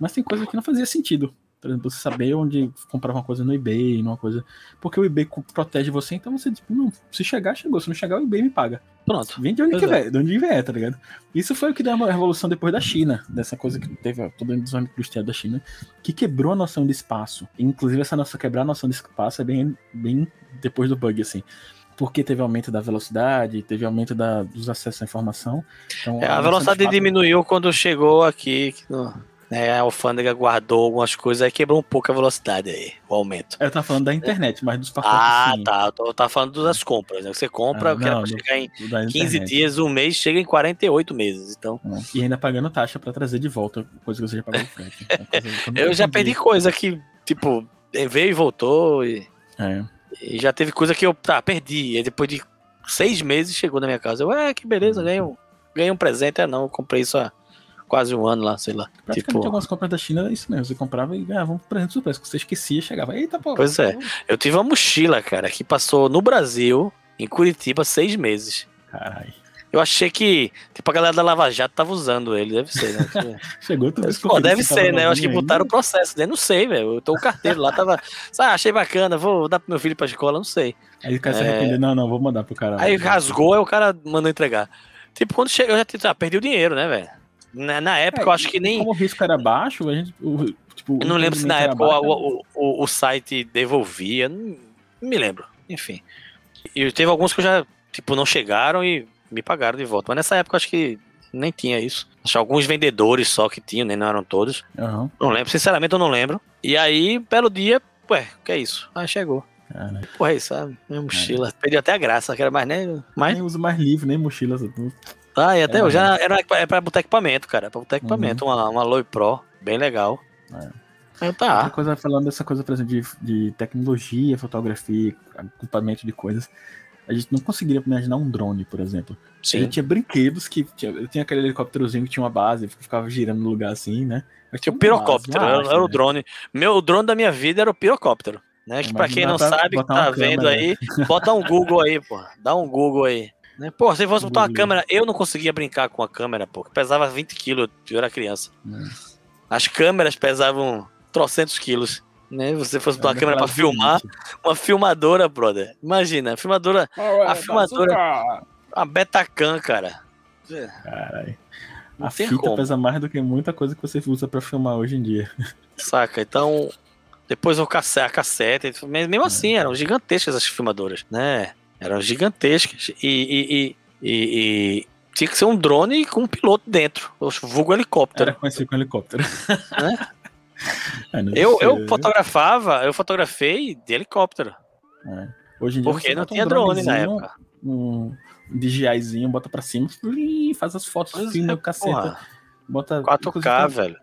mas tem coisas que não fazia sentido. Por exemplo, você saber onde comprar uma coisa no eBay, numa coisa... Porque o eBay protege você, então você diz, não, se chegar, chegou. Se não chegar, o eBay me paga. Pronto. Vem de onde que vier, de onde vier, tá ligado? Isso foi o que deu uma revolução depois da China, dessa coisa que teve ó, todo o desenvolvimento industrial da China, que quebrou a noção de espaço. Inclusive, essa nossa quebrar a noção de espaço é bem, bem depois do bug, assim. Porque teve aumento da velocidade, teve aumento da, dos acessos à informação. Então, é, a, a velocidade diminuiu quando chegou aqui... No... É, a alfândega guardou algumas coisas, aí quebrou um pouco a velocidade aí, o aumento. Eu tava falando da internet, mas dos pacotes Ah, sim. tá, eu tava falando das compras, né? Você compra, ah, não, era pra chegar em quinze dias, um mês, chega em quarenta e oito meses, então... É. E ainda pagando taxa pra trazer de volta, coisa que você já pagou no frente. Eu já perdi coisa que, tipo, veio e voltou, e, é. e já teve coisa que eu, tá, perdi, e depois de seis meses chegou na minha casa, eu, é, que beleza, ganhei um, ganhei um presente, é não, eu comprei isso a... quase um ano lá, sei lá. Praticamente tipo... algumas compras da China era isso mesmo, você comprava e ganhava um presente surpresa, que você esquecia e chegava, eita porra. Pois é, eu tive uma mochila, cara, que passou no Brasil, em Curitiba, seis meses. Caralho. Eu achei que, tipo, a galera da Lava Jato tava usando ele, deve ser, né? Chegou tudo isso. Pô, deve ser, né? Eu acho que botaram o processo, né? Não sei, velho. Eu tô o carteiro lá, tava... Ah, achei bacana, vou dar pro meu filho pra escola, não sei. Aí o cara se arrependeu, não, não, vou mandar pro cara. Aí rasgou, aí o cara mandou entregar. Tipo, quando chegou, eu já tinha... Ah, perdi o dinheiro, né, velho? Na, na época, é, eu acho que nem... Como o risco era baixo, a gente... O, tipo, eu não lembro se na época baixo, o, o, o, o site devolvia, não, não me lembro, enfim. E teve alguns que eu já, tipo, não chegaram e me pagaram de volta. Mas nessa época, eu acho que nem tinha isso. Acho que alguns vendedores só que tinham, nem não eram todos. Uhum. Não lembro, sinceramente, eu não lembro. E aí, belo dia, ué, o que é isso? Ah, chegou. Cara. Porra, isso, sabe? Minha mochila. É. Perdi até a graça, que era mais, né? Mas... Nem uso mais livro, nem mochila, tudo. Ah, e até é, eu já era é pra botar equipamento, cara. É pra botar equipamento, uhum. uma, uma Loi Pro, bem legal. É. Aí tá. Outra coisa, falando dessa coisa, por exemplo, de, de tecnologia, fotografia, equipamento de coisas. a gente não conseguiria imaginar um drone, por exemplo. Sim. A gente tinha brinquedos que tinha, tinha aquele helicópterozinho que tinha uma base, que ficava girando no lugar assim, né? Tinha o pirocóptero, base, era, era o drone. Meu, o drone da minha vida era o pirocóptero, né? Que pra quem não sabe, que tá vendo aí, bota um Google aí, pô. Dá um Google aí. Pô, se fosse botar uma câmera, eu não conseguia brincar com a câmera, pô. Pesava vinte quilos, eu era criança. É. As câmeras pesavam trocentos quilos, né? Se você fosse botar a câmera pra filmar, uma filmadora, brother. Imagina, a filmadora... A filmadora... A Betacam, cara. Caralho. A fita pesa mais do que muita coisa que você usa pra filmar hoje em dia. Saca, então... Depois o cassete, a cassete, mesmo assim, eram gigantescas as filmadoras, né? Eram gigantescas. E, e, e, e, e tinha que ser um drone com um piloto dentro. O vulgo helicóptero. Era conhecido com helicóptero. Né? É, eu, eu fotografava, eu fotografei de helicóptero. É. Hoje em dia porque não tinha um drone na época. Um DJIzinho, bota pra cima e faz as fotos, pois filma é, o caceta. Bota, quatro K, velho.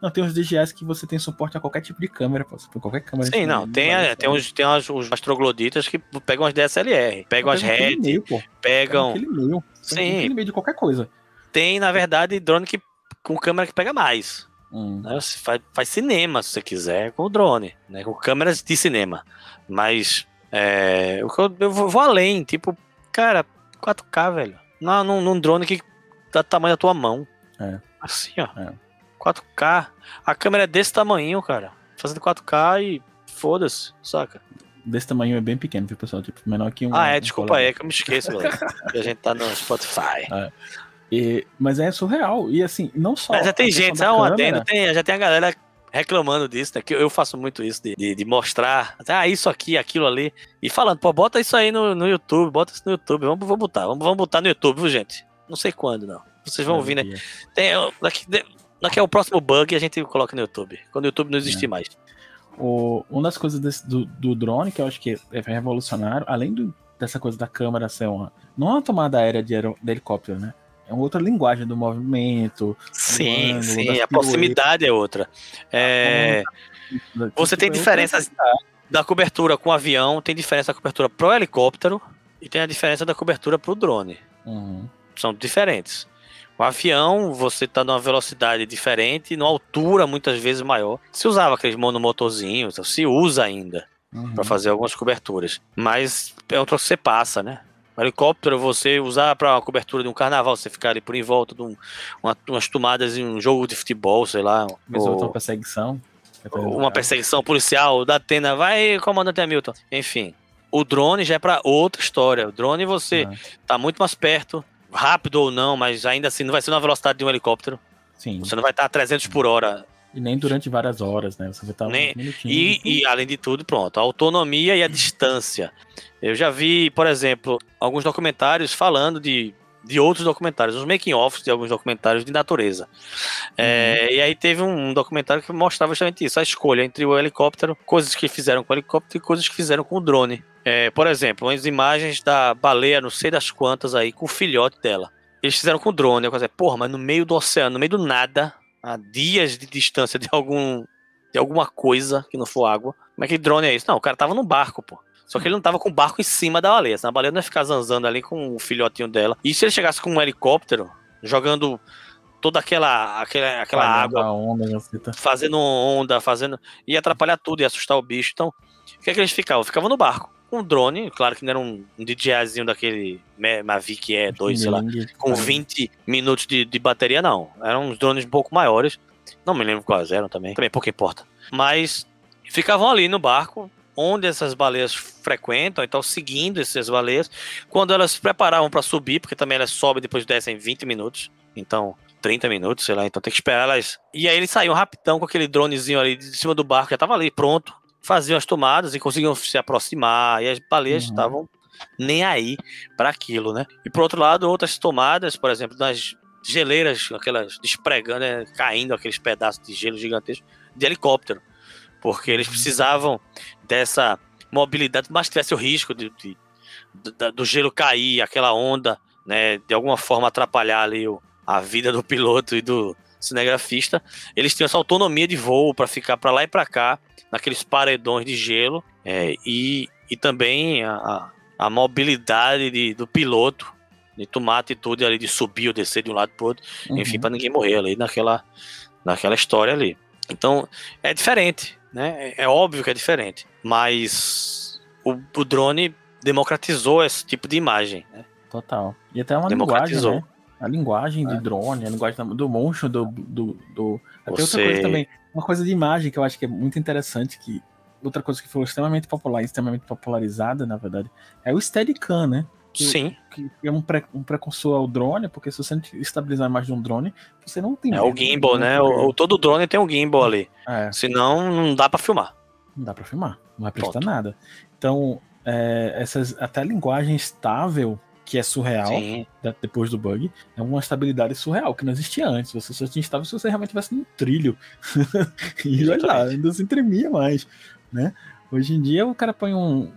Não, tem os D J Is que você tem suporte a qualquer tipo de câmera, pô. Qualquer câmera. Sim, não. Tem, a, tem, uns, tem umas, os trogloditas que pegam as D S L R, pegam as R E D, meio, pô. Pegam... Aquele meio. Sim. Aquele meio de qualquer coisa. Tem, na verdade, drone que, com câmera que pega mais. Hum. Né? Você faz, faz cinema, se você quiser, com o drone, né? Com câmeras de cinema. Mas é, eu, eu vou além, tipo, cara, quatro K, velho. Num, num, num drone que dá tamanho da tua mão. É. Assim, ó. É. quatro K, a câmera é desse tamanho, cara, fazendo quatro K e foda-se, saca? Desse tamanho é bem pequeno, viu, pessoal? Tipo, menor que um... Ah, é, um desculpa colega. Aí, é que eu me esqueço, velho, que a gente tá no Spotify. É. E, mas é surreal, e assim, não só... Mas já tem gente, sabe, um adendo, tem, já tem a galera reclamando disso, né, que eu faço muito isso, de, de, de mostrar, ah, isso aqui, aquilo ali, e falando, pô, bota isso aí no, no YouTube, bota isso no YouTube, vamos, vamos botar, vamos, vamos botar no YouTube, viu, gente? Não sei quando, não. Vocês vão ouvir, né? Tem, daqui... Daqui é o próximo bug a gente coloca no YouTube. Quando o YouTube não existe é. mais. O, uma das coisas desse, do, do drone, que eu acho que é revolucionário, além do, dessa coisa da câmera ser uma... Não é uma tomada aérea de, aer, de helicóptero, né? É uma outra linguagem do movimento. Sim, do ângulo, sim. A proximidade é outra. É, é, você tem diferenças da cobertura com o avião, tem diferença da cobertura pro helicóptero e tem a diferença da cobertura pro drone. Uhum. São diferentes. O avião, você tá numa velocidade diferente, numa altura muitas vezes maior. Se usava aqueles monomotorzinhos, se usa ainda, uhum, para fazer algumas coberturas. Mas é um troço que você passa, né? O helicóptero você usar para uma cobertura de um carnaval, você ficar ali por em volta de um, uma, umas tomadas em um jogo de futebol, sei lá. Mas ou, outra perseguição. Uma perseguição policial da Atena, vai, comandante Hamilton. Enfim, o drone já é para outra história. O drone você uhum. tá muito mais perto. Rápido ou não, mas ainda assim não vai ser na velocidade de um helicóptero. Sim. Você não vai estar a trezentos por hora. E nem durante várias horas, né? Você vai estar nem... e, e além de tudo, pronto, a autonomia e a distância. Eu já vi, por exemplo, alguns documentários falando de, de outros documentários, uns making-offs de alguns documentários de natureza. Uhum. É, e aí teve um documentário que mostrava justamente isso, a escolha entre o helicóptero, coisas que fizeram com o helicóptero e coisas que fizeram com o drone. É, por exemplo, as imagens da baleia, não sei das quantas aí, com o filhote dela. Eles fizeram com o drone, eu falei, porra, mas no meio do oceano, no meio do nada, a dias de distância de, algum, de alguma coisa que não for água. Como é que drone é isso? Não, o cara tava num barco, pô. Só que ele não tava com o barco em cima da baleia, senão a baleia não ia ficar zanzando ali com o filhotinho dela. E se ele chegasse com um helicóptero, jogando toda aquela, aquela, aquela água, onda, fazendo onda, fazendo... ia atrapalhar tudo, ia assustar o bicho. Então, o que é que eles ficavam? Ficavam no barco. Um drone, claro que não era um DJzinho daquele Mavic é dois, sei lá, com vinte minutos de, de bateria, não. Eram uns drones um pouco maiores, não me lembro quais eram também, também pouco importa. Mas ficavam ali no barco, onde essas baleias frequentam, então seguindo essas baleias, quando elas se preparavam para subir, porque também elas sobem e depois descem vinte minutos, então trinta minutos, sei lá, então tem que esperar elas. E aí eles saíam rapidão com aquele dronezinho ali de cima do barco, já tava ali, pronto. Faziam as tomadas e conseguiam se aproximar, e as baleias uhum. estavam nem aí para aquilo, né? E por outro lado, outras tomadas, por exemplo, nas geleiras, aquelas despregando, né, caindo aqueles pedaços de gelo gigantesco de helicóptero, porque eles precisavam dessa mobilidade, mas tivesse o risco de, de, de, do gelo cair, aquela onda, né, de alguma forma atrapalhar ali o, a vida do piloto e do cinegrafista, eles tinham essa autonomia de voo para ficar para lá e para cá naqueles paredões de gelo, é, e, e também a, a, a mobilidade de, do piloto, de tomar atitude ali, de subir ou descer de um lado para o outro, uhum. enfim, para ninguém morrer ali naquela, naquela história ali. Então, é diferente, né? É óbvio que é diferente, mas o, o drone democratizou esse tipo de imagem, né? Total. E até uma democratizou. Linguagem, né? A linguagem é. do drone, a linguagem do motion, do... do, do... Até Você... outra coisa também, uma coisa de imagem que eu acho que é muito interessante, que outra coisa que foi extremamente popular, extremamente popularizada, na verdade, é o Steadicam, né? Que, Sim. que é um, pre, um precursor ao drone, porque se você estabilizar a imagem de um drone, você não tem... É o gimbal, um né? O, todo drone tem um gimbal ali. É. Senão, não dá pra filmar. Não dá pra filmar. Não vai prestar Pronto. nada. Então, é, essas, até a linguagem estável... que é surreal, Sim. depois do bug, é uma estabilidade surreal, que não existia antes. Você só tinha estável se você realmente estivesse num trilho. E olha lá, ainda se tremia mais, né? Hoje em dia, o cara põe um,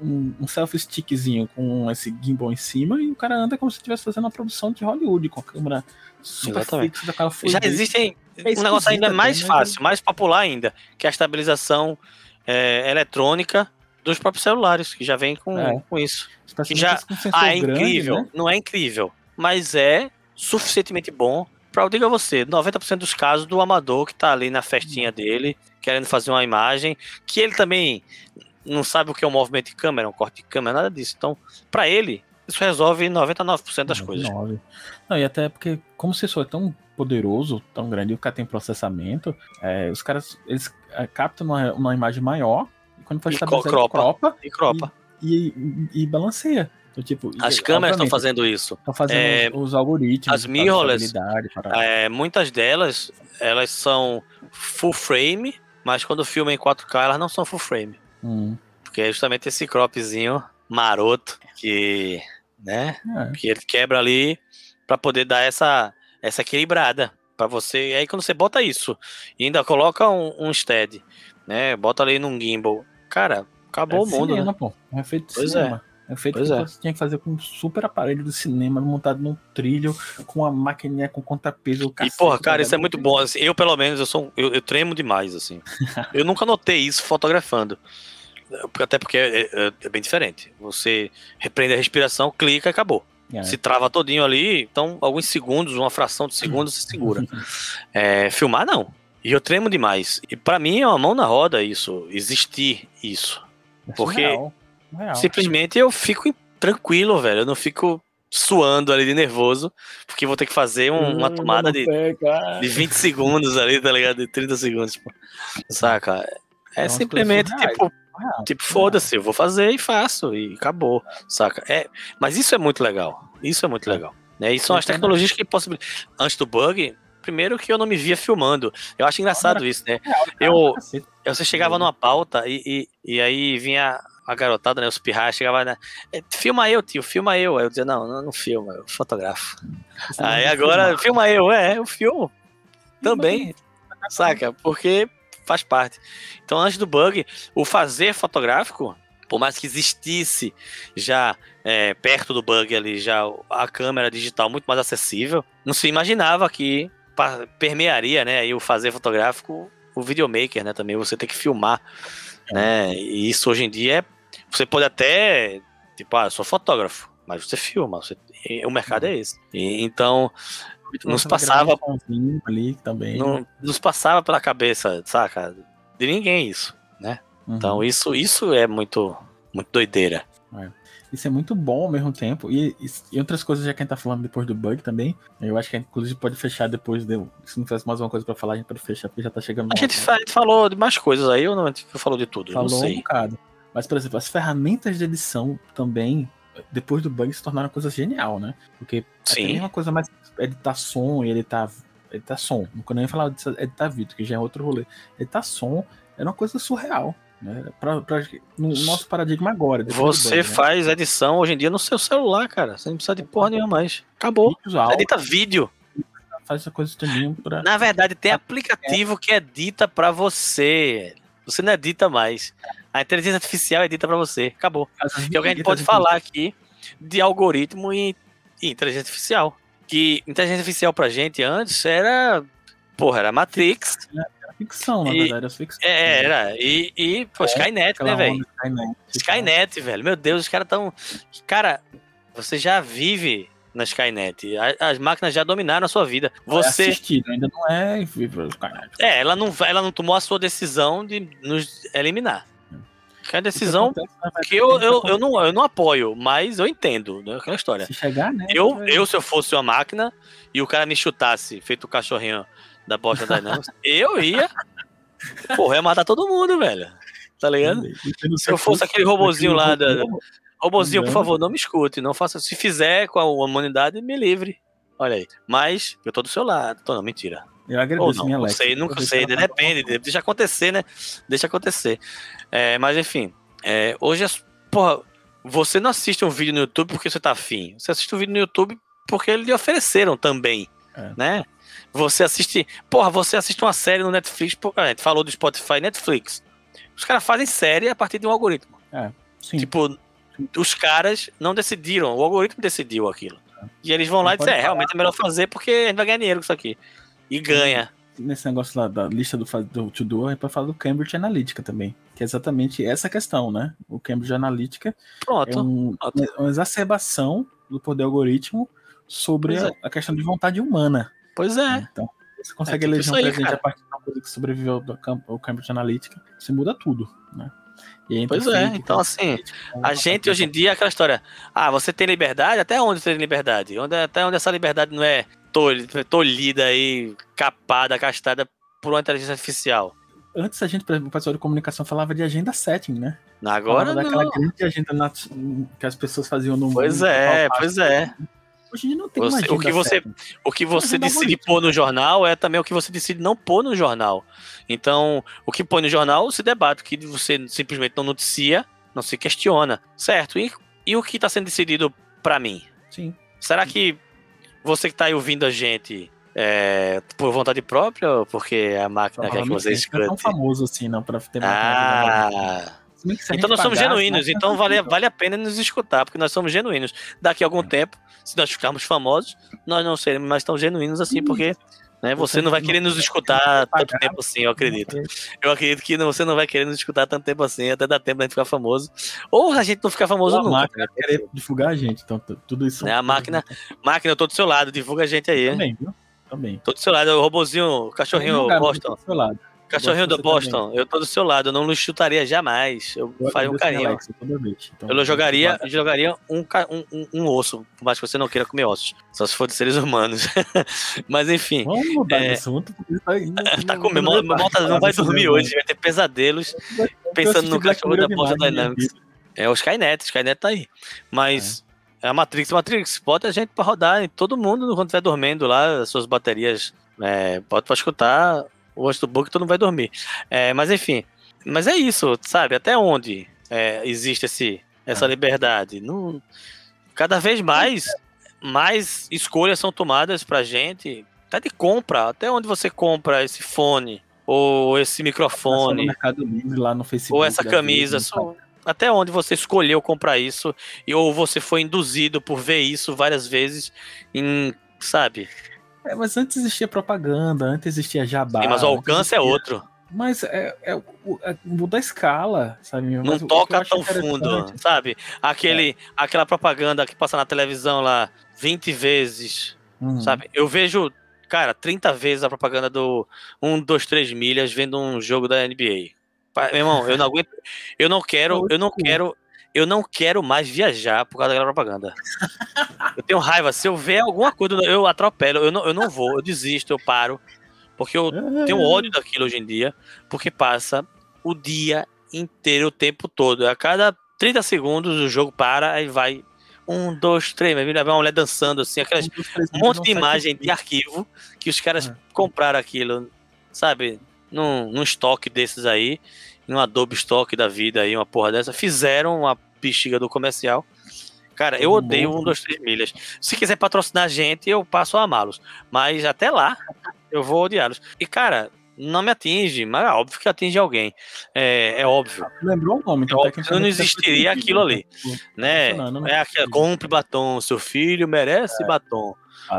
um, um self-stickzinho com esse gimbal em cima e o cara anda como se estivesse fazendo uma produção de Hollywood, com a câmera super fixa da cara. Já existem é um negócio ainda mais até, fácil, né? Mais popular ainda, que é a estabilização é, eletrônica dos próprios celulares, que já vem com, é. com isso. Tá que já, com ah, é grande, incrível. Né? Não é incrível, mas é suficientemente bom para, eu digo a você, noventa por cento dos casos do amador que tá ali na festinha dele, querendo fazer uma imagem, que ele também não sabe o que é um movimento de câmera, um corte de câmera, nada disso. Então, para ele, isso resolve noventa e nove por cento das noventa e nove coisas. Não, e até porque, como o sensor é tão poderoso, tão grande, o cara tem processamento, é, os caras, eles captam uma, uma imagem maior, quando for estabelecer, cropa, cropa, e cropa. E, e, e balanceia. Então, tipo, as câmeras estão fazendo isso. Estão fazendo é, os, os algoritmos. As mirrorless, para... é, muitas delas, elas são full frame, mas quando filma em quatro K, elas não são full frame. Hum. Porque é justamente esse cropzinho maroto que, né, é. que ele quebra ali para poder dar essa, essa equilibrada para você. E aí quando você bota isso e ainda coloca um, um stead, né, bota ali num gimbal, cara, acabou é o mundo, cinema, né? Pô. É feito de pois cinema. É, é feito que é. Você tinha que fazer com um super aparelho de cinema montado num trilho, com uma maquininha com contrapeso. E porra, cara, isso é muito bom. Assim, eu, pelo menos, eu, sou, eu, eu tremo demais, assim. Eu nunca notei isso fotografando. Até porque é, é, é bem diferente. Você repreende a respiração, clica e acabou. É. Se trava todinho ali, então alguns segundos, uma fração de segundos, se segura. É, filmar, não. E eu tremo demais. E pra mim é uma mão na roda isso, existir isso. Porque real, real. simplesmente eu fico tranquilo, velho. Eu não fico suando ali de nervoso, porque vou ter que fazer um, uma tomada de, de vinte segundos ali, tá ligado? De trinta segundos. Pô. Saca? É, é simplesmente tipo, real, tipo real. foda-se, eu vou fazer e faço, e acabou. Saca? É, mas isso é muito legal. Isso é muito legal. Né? E são as tecnologias que possibilitam. Antes do bug... Primeiro que eu não me via filmando. Eu acho engraçado isso, né? Eu, eu você chegava numa pauta e, e, e aí vinha a garotada, né? Os pirras, chegava, né? Filma eu, tio, filma eu. Aí eu dizia, não, não, não filma, eu fotografo. Você aí agora, filma eu, é, eu filmo também, saca? Porque faz parte. Então, antes do bug, o fazer fotográfico, por mais que existisse já é, perto do bug ali, já a câmera digital muito mais acessível, não se imaginava que permearia, né, aí o fazer fotográfico, o videomaker, né, também, você tem que filmar, né, e isso hoje em dia é, você pode até, tipo, ah, eu sou fotógrafo, mas você filma, você, o mercado é esse, e, então, nos passava, ali também, não, nos passava pela cabeça, saca, de ninguém isso, né, uhum. Então isso, isso é muito, muito doideira. É. Isso é muito bom ao mesmo tempo. E, e outras coisas, já que a gente tá falando depois do bug também, eu acho que a gente, inclusive, pode fechar depois. De, se não tivesse mais uma coisa pra falar, a gente pode fechar, porque já tá chegando. A gente, a gente falou de mais coisas aí, ou não? A gente falou de tudo. Falou não sei. um bocado. Mas, por exemplo, as ferramentas de edição também, depois do bug, se tornaram coisas genial, né? Porque é uma coisa mais editar som e editar, editar som. Não quero nem falar de editar vídeo, que já é outro rolê. Editar som era uma coisa surreal. Né? Pra, pra, no nosso paradigma agora você bug, né? faz edição hoje em dia no seu celular, cara, você não precisa de porra nenhuma mais, acabou, visual, edita vídeo, faz essa coisa também pra... na verdade tem aplicativo que edita pra você, você não edita mais, a inteligência artificial edita pra você, acabou. Que alguém pode falar aqui de algoritmo e, e inteligência artificial, que inteligência artificial pra gente antes era, porra, era Matrix, ficção, na e, verdade, as ficções. É, era. E, e pô, é, Skynet, né, velho? Skynet, Skynet velho. Meu Deus, os caras tão... Cara, você já vive na Skynet. As, as máquinas já dominaram a sua vida. Você... É assistido, ainda não é... É, ela não, ela não tomou a sua decisão de nos eliminar. Que é a decisão que eu, eu, eu, não, eu não apoio, mas eu entendo, né, aquela história. Se chegar, né? Eu, eu, se eu fosse uma máquina e o cara me chutasse, feito o cachorrinho da Boston Dynamics, eu ia... Porra, ia matar todo mundo, velho. Tá ligado? Se eu fosse aquele robozinho lá... Da, robozinho, por favor, não me escute, não faça... Se fizer com a humanidade, me livre. Olha aí. Mas eu tô do seu lado. Tô, não, mentira. Eu agradeço, Ou não, minha Alexa. Não sei, nunca sei, depende, deixa acontecer, né? Deixa acontecer. É, mas enfim, é, hoje, é, porra, você não assiste um vídeo no YouTube porque você tá afim. Você assiste um vídeo no YouTube porque eles lhe ofereceram também, é. né? Você assiste, porra, você assiste uma série no Netflix, porra, a gente falou do Spotify, Netflix. Os caras fazem série a partir de um algoritmo. É, sim. Tipo, os caras não decidiram, o algoritmo decidiu aquilo. É. E eles vão não lá e dizem, é, realmente é melhor fazer porque a gente vai ganhar dinheiro com isso aqui. E ganha. Nesse negócio lá da lista do, do to-do, é pra falar do Cambridge Analytica também, que é exatamente essa questão, né? O Cambridge Analytica pronto, é um, uma exacerbação do poder algoritmo sobre a, é. a questão de vontade humana. Pois é. Então, você consegue é, eleger um aí, presente cara. a partir de uma coisa que sobreviveu ao Cambridge Analytica, você muda tudo, né? E aí, pois então, é, assim, então assim, a gente hoje em dia é aquela história, ah, você tem liberdade, até onde você tem liberdade? Onde, até onde essa liberdade não é tolhida aí, capada, castada por uma inteligência artificial. Antes a gente, por exemplo, o pessoal de comunicação falava de agenda setting, né? Agora falava não. Daquela grande agenda na, que as pessoas faziam no Pois mundo, é, pois é. Hoje em dia não tem você, mais o que você O que você decide pôr no jornal é também o que você decide não pôr no jornal. Então, o que põe no jornal se debate, o que você simplesmente não noticia, não se questiona, certo? E, e o que está sendo decidido para mim? Sim. Será Sim. que você que está aí ouvindo a gente é, por vontade própria ou porque a máquina quer que você escute? Não é tão famoso assim, não, para ter ah, máquina. Então nós somos genuínos, então vale, vale a pena nos escutar, porque nós somos genuínos. Daqui a algum tempo, se nós ficarmos famosos, nós não seremos mais tão genuínos assim, porque né, você não vai querer nos escutar tanto tempo assim, eu acredito. Eu acredito que você não vai querer nos escutar tanto tempo assim, até dar tempo da gente ficar famoso. Ou a gente não ficar famoso nunca. A máquina vai querer divulgar a gente, então tudo isso... A máquina, máquina, eu tô do seu lado, divulga a gente aí. Também, viu? Também. Tô do seu lado, o robozinho, o cachorrinho, o Boston. Tô do seu lado. Cachorrinho do Boston, também. Eu tô do seu lado, eu não lhe chutaria jamais. Eu, eu faria um carinho. Alexa, então, eu jogaria, eu jogaria um, um, um osso, por mais que você não queira comer ossos. Só se for de seres humanos. Mas enfim. Vamos mudar é, de assunto. Tá com medo, não vai dormir hoje, vai ter pesadelos pensando no cachorro da Boston Dynamics. É o Skynet, o Skynet tá aí. Mas é a Matrix, Matrix, bota a gente pra rodar, hein? Todo mundo quando estiver dormindo lá, as suas baterias, é, bota pra escutar. O Antes do Bug, tu não vai dormir. É, mas enfim, mas é isso, sabe? Até onde é, existe esse, essa liberdade? Não, cada vez mais, mais escolhas são tomadas pra gente. Até de compra. Até onde você compra esse fone, ou esse microfone, no Mercado Livre, lá no Facebook, ou essa camisa. Só, até onde você escolheu comprar isso, e, ou você foi induzido por ver isso várias vezes, em, sabe... É, mas antes existia propaganda, antes existia jabá. Sim, mas o alcance existia... é outro. Mas é, é, é muda a escala, sabe? Mas não toca tão fundo, sabe? Aquele, é. Aquela propaganda que passa na televisão lá vinte vezes, uhum. sabe? Eu vejo, cara, trinta vezes a propaganda do um, dois, três milhas vendo um jogo da N B A. Meu irmão, eu não aguento, eu não quero, eu não quero... Eu não quero mais viajar por causa daquela propaganda. Eu tenho raiva. Se eu ver alguma coisa, eu atropelo. Eu não, eu não vou, eu desisto, eu paro. Porque eu tenho ódio daquilo hoje em dia. Porque passa o dia inteiro, o tempo todo. A cada trinta segundos o jogo para, aí vai um, dois, três. Vai uma mulher dançando assim. Aquelas, um, dois, três, um monte de imagem de arquivo que os caras é. compraram aquilo, sabe? Num, num estoque desses aí. Num Adobe Stock da vida aí, uma porra dessa. Fizeram uma bexiga do comercial. Cara, eu odeio um, dois, três milhas. Se quiser patrocinar a gente, eu passo a amá-los. Mas até lá, eu vou odiá-los. E, cara, não me atinge. Mas é óbvio que atinge alguém. É, é óbvio. Lembrou o nome. Então é óbvio que não existiria aquilo ali. Né? É aquela, compre batom, seu filho merece é. batom.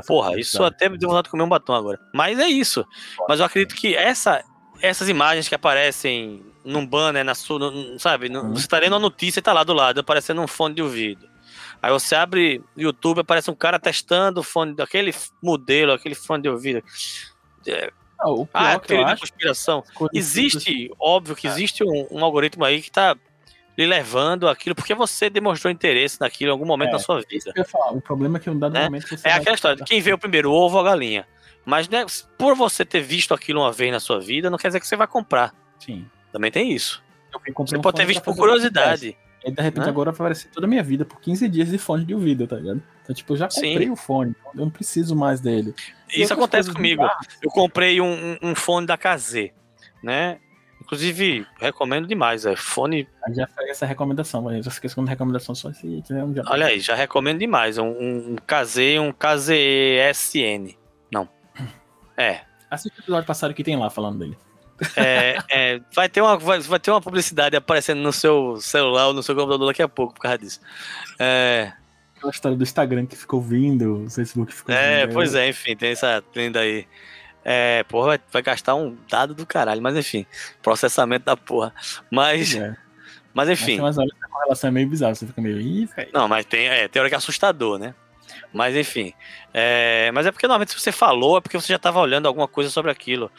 Porra, isso até me deu vontade de comer um batom agora. Mas é isso. Mas eu acredito que essa... essas imagens que aparecem num banner, na sua, no, sabe? No, você tá lendo uma notícia e tá lá do lado, aparecendo um fone de ouvido. Aí você abre o YouTube, aparece um cara testando o fone daquele modelo, aquele fone de ouvido. É, ah, o pior ah, é que eu acho, conspiração. Existe, óbvio que existe um, um algoritmo aí que tá lhe levando aquilo, porque você demonstrou interesse naquilo em algum momento é, da sua vida. Eu ia falar, o problema é que em um dado é, momento você... É aquela história de quem veio primeiro, o ovo ou a galinha. Mas né, por você ter visto aquilo uma vez na sua vida, não quer dizer que você vai comprar. Sim. Também tem isso. Você um pode ter visto por curiosidade. E de repente, hã? Agora vai aparecer toda a minha vida por quinze dias de fone de ouvido, tá ligado? Então, tipo, eu já comprei Sim. o fone, eu não preciso mais dele. E isso acontece comigo. Eu comprei um, um fone da K Z, né? Inclusive, recomendo demais, é fone... Já pega essa recomendação, mas eu esqueço como recomendação só esse... Já... Olha aí, já recomendo demais, um, um K Z, um K Z S N. Não. É. Assista o episódio passado que tem lá falando dele. É, é, vai, ter uma, vai, vai ter uma publicidade aparecendo no seu celular ou no seu computador daqui a pouco por causa disso. É... Aquela história do Instagram que ficou vindo, o Facebook ficou é, vindo. É, pois é, enfim, tem essa lenda aí. É, porra, vai, vai gastar um dado do caralho, mas enfim, processamento da porra. Mas, é. mas enfim. Mas olha, a correlação é meio bizarra, você fica meio... Ih, não, mas tem, é, tem hora que é assustador, né? Mas enfim, é, mas é porque normalmente se você falou, é porque você já estava olhando alguma coisa sobre aquilo.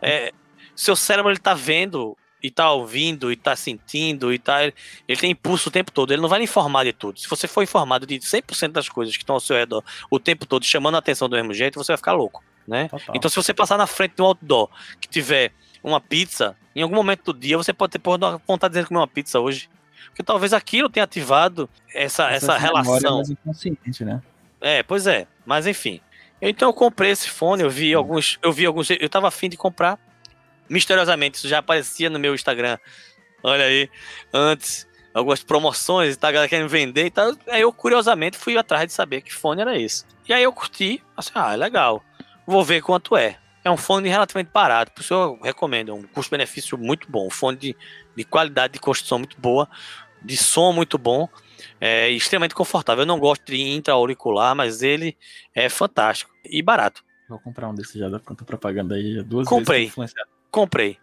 É... Seu cérebro, ele tá vendo, e tá ouvindo, e tá sentindo, e tá... Ele, ele tem impulso o tempo todo, ele não vai lhe informar de tudo. Se você for informado de cem por cento das coisas que estão ao seu redor o tempo todo, chamando a atenção do mesmo jeito, você vai ficar louco, né? Total. Então, se você passar na frente de um outdoor que tiver uma pizza, em algum momento do dia, você pode ter por uma vontade de comer uma pizza hoje. Porque talvez aquilo tenha ativado essa, essa, essa relação. Mais inconsciente, né? É, pois é. Mas, enfim. Então, eu comprei esse fone, eu vi Sim. alguns... Eu vi alguns... Eu tava afim de comprar. Misteriosamente, isso já aparecia no meu Instagram. Olha aí, antes, algumas promoções e tal, a galera querendo vender e tal. Aí eu, curiosamente, fui atrás de saber que fone era esse. E aí eu curti, assim, ah, é legal, vou ver quanto é. É um fone relativamente barato, por isso eu recomendo, é um custo-benefício muito bom, um fone de, de qualidade de construção muito boa, de som muito bom, é extremamente confortável. Eu não gosto de intra-auricular, mas ele é fantástico e barato. Vou comprar um desses já, da conta propaganda aí, já duas Comprei. vezes Comprei.